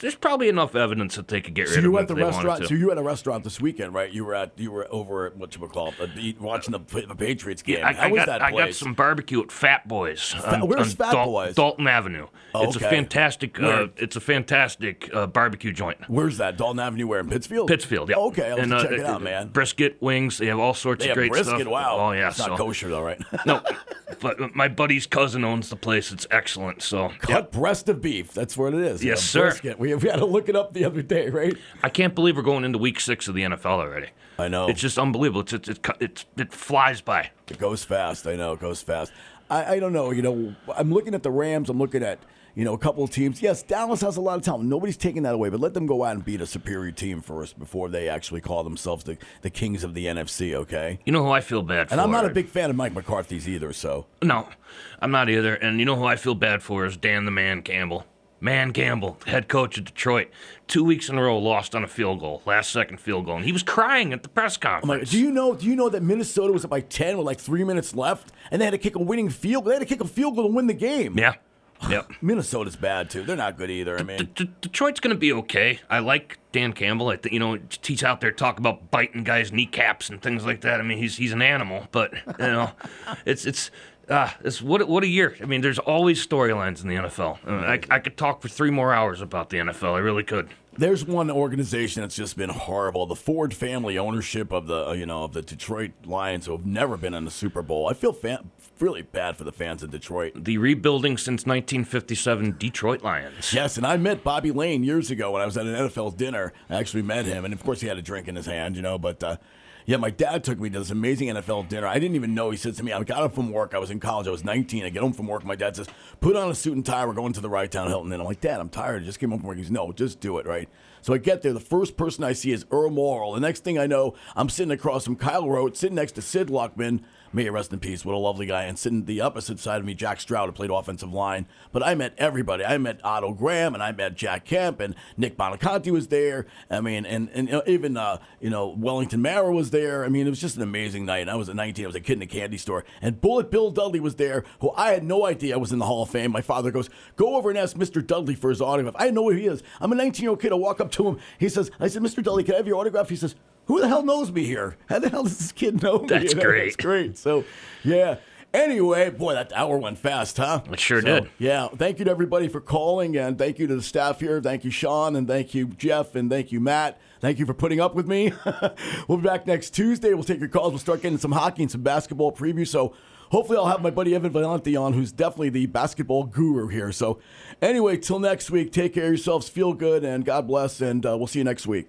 there's probably enough evidence that they could get so rid of him. So you at the restaurant. So you were at a restaurant this weekend, right? You were at you were over at what you would call it, watching the, the Patriots game. Yeah, I, How I was got, that place? I got some barbecue at Fat Boys. Fat, on, where's on Fat Dal- Boys? Dalton Avenue. Oh, okay. It's a fantastic. Uh, it's a fantastic uh, barbecue joint. Where's that? Dalton Avenue, where in Pittsfield? Pittsfield, yeah. Oh, okay, I'll and, check uh, it out, man. Brisket, wings. They have all sorts they of great brisket, stuff. Brisket, wow. Oh yeah, it's so. Not kosher though, right? No, but my buddy's cousin owns the place. It's excellent. So cut yep. breast of beef. That's what it is. Yes, yeah, sir. Brisket. We we had to look it up the other day, right? I can't believe we're going into week six of the N F L already. I know. It's just unbelievable. It's, it's, it's, it's, it flies by. It goes fast. I know. It goes fast. I, I don't know. You know, I'm looking at the Rams. I'm looking at, you know, a couple of teams. Yes, Dallas has a lot of talent. Nobody's taking that away, but let them go out and beat a superior team first before they actually call themselves the, the kings of the N F C, okay? You know who I feel bad for? And I'm not a big fan of Mike McCarthy's either, so. No, I'm not either. And you know who I feel bad for is Dan the Man Campbell. Man Campbell, head coach of Detroit, two weeks in a row lost on a field goal, last-second field goal, and he was crying at the press conference. Oh do you know? Do you know that Minnesota was up by ten with like three minutes left, and they had to kick a winning field? They had to kick a field goal to win the game. Yeah, yeah. Minnesota's bad too. They're not good either. I mean, D- D- Detroit's going to be okay. I like Dan Campbell. I think you know he's out there talking about biting guys' kneecaps and things like that. I mean, he's he's an animal, but you know, it's it's. Uh, it's, what what a year. I mean, there's always storylines in the N F L. I, I could talk for three more hours about the N F L. I really could. There's one organization that's just been horrible. The Ford family ownership of the you know of the Detroit Lions, who have never been in the Super Bowl. I feel fan- really bad for the fans of Detroit. The rebuilding since nineteen fifty-seven Detroit Lions. Yes, and I met Bobby Lane years ago when I was at an N F L dinner. I actually met him, and of course he had a drink in his hand, you know, but... Uh, yeah, my dad took me to this amazing N F L dinner. I didn't even know. He said to me, I got home from work. I was in college. I was nineteen. I get home from work. My dad says, put on a suit and tie. We're going to the Right Town Hilton. And I'm like, Dad, I'm tired. I just came home from work. He says, no, just do it, right? So I get there. The first person I see is Earl Morrill. The next thing I know, I'm sitting across from Kyle Rote, sitting next to Sid Luckman. May he rest in peace. What a lovely guy. And sitting the opposite side of me, Jack Stroud, who played offensive line. But I met everybody. I met Otto Graham, and I met Jack Kemp, and Nick Bonaconte was there. I mean, and, and you know, even, uh, you know, Wellington Mara was there. I mean, it was just an amazing night. I was at nineteen. I was a kid in a candy store. And Bullet Bill Dudley was there, who I had no idea was in the Hall of Fame. My father goes, go over and ask Mister Dudley for his autograph. I know who he is. I'm a nineteen-year-old kid. I walk up to him. He says, I said, Mister Dudley, can I have your autograph? He says, who the hell knows me here? How the hell does this kid know me? That's great. That's great. So, yeah. Anyway, boy, that hour went fast, huh? It sure so, did. Yeah. Thank you to everybody for calling, and thank you to the staff here. Thank you, Sean, and thank you, Jeff, and thank you, Matt. Thank you for putting up with me. We'll be back next Tuesday. We'll take your calls. We'll start getting some hockey and some basketball preview. So, hopefully, I'll have my buddy Evan Valenti on, who's definitely the basketball guru here. So, anyway, till next week, take care of yourselves, feel good, and God bless, and uh, we'll see you next week.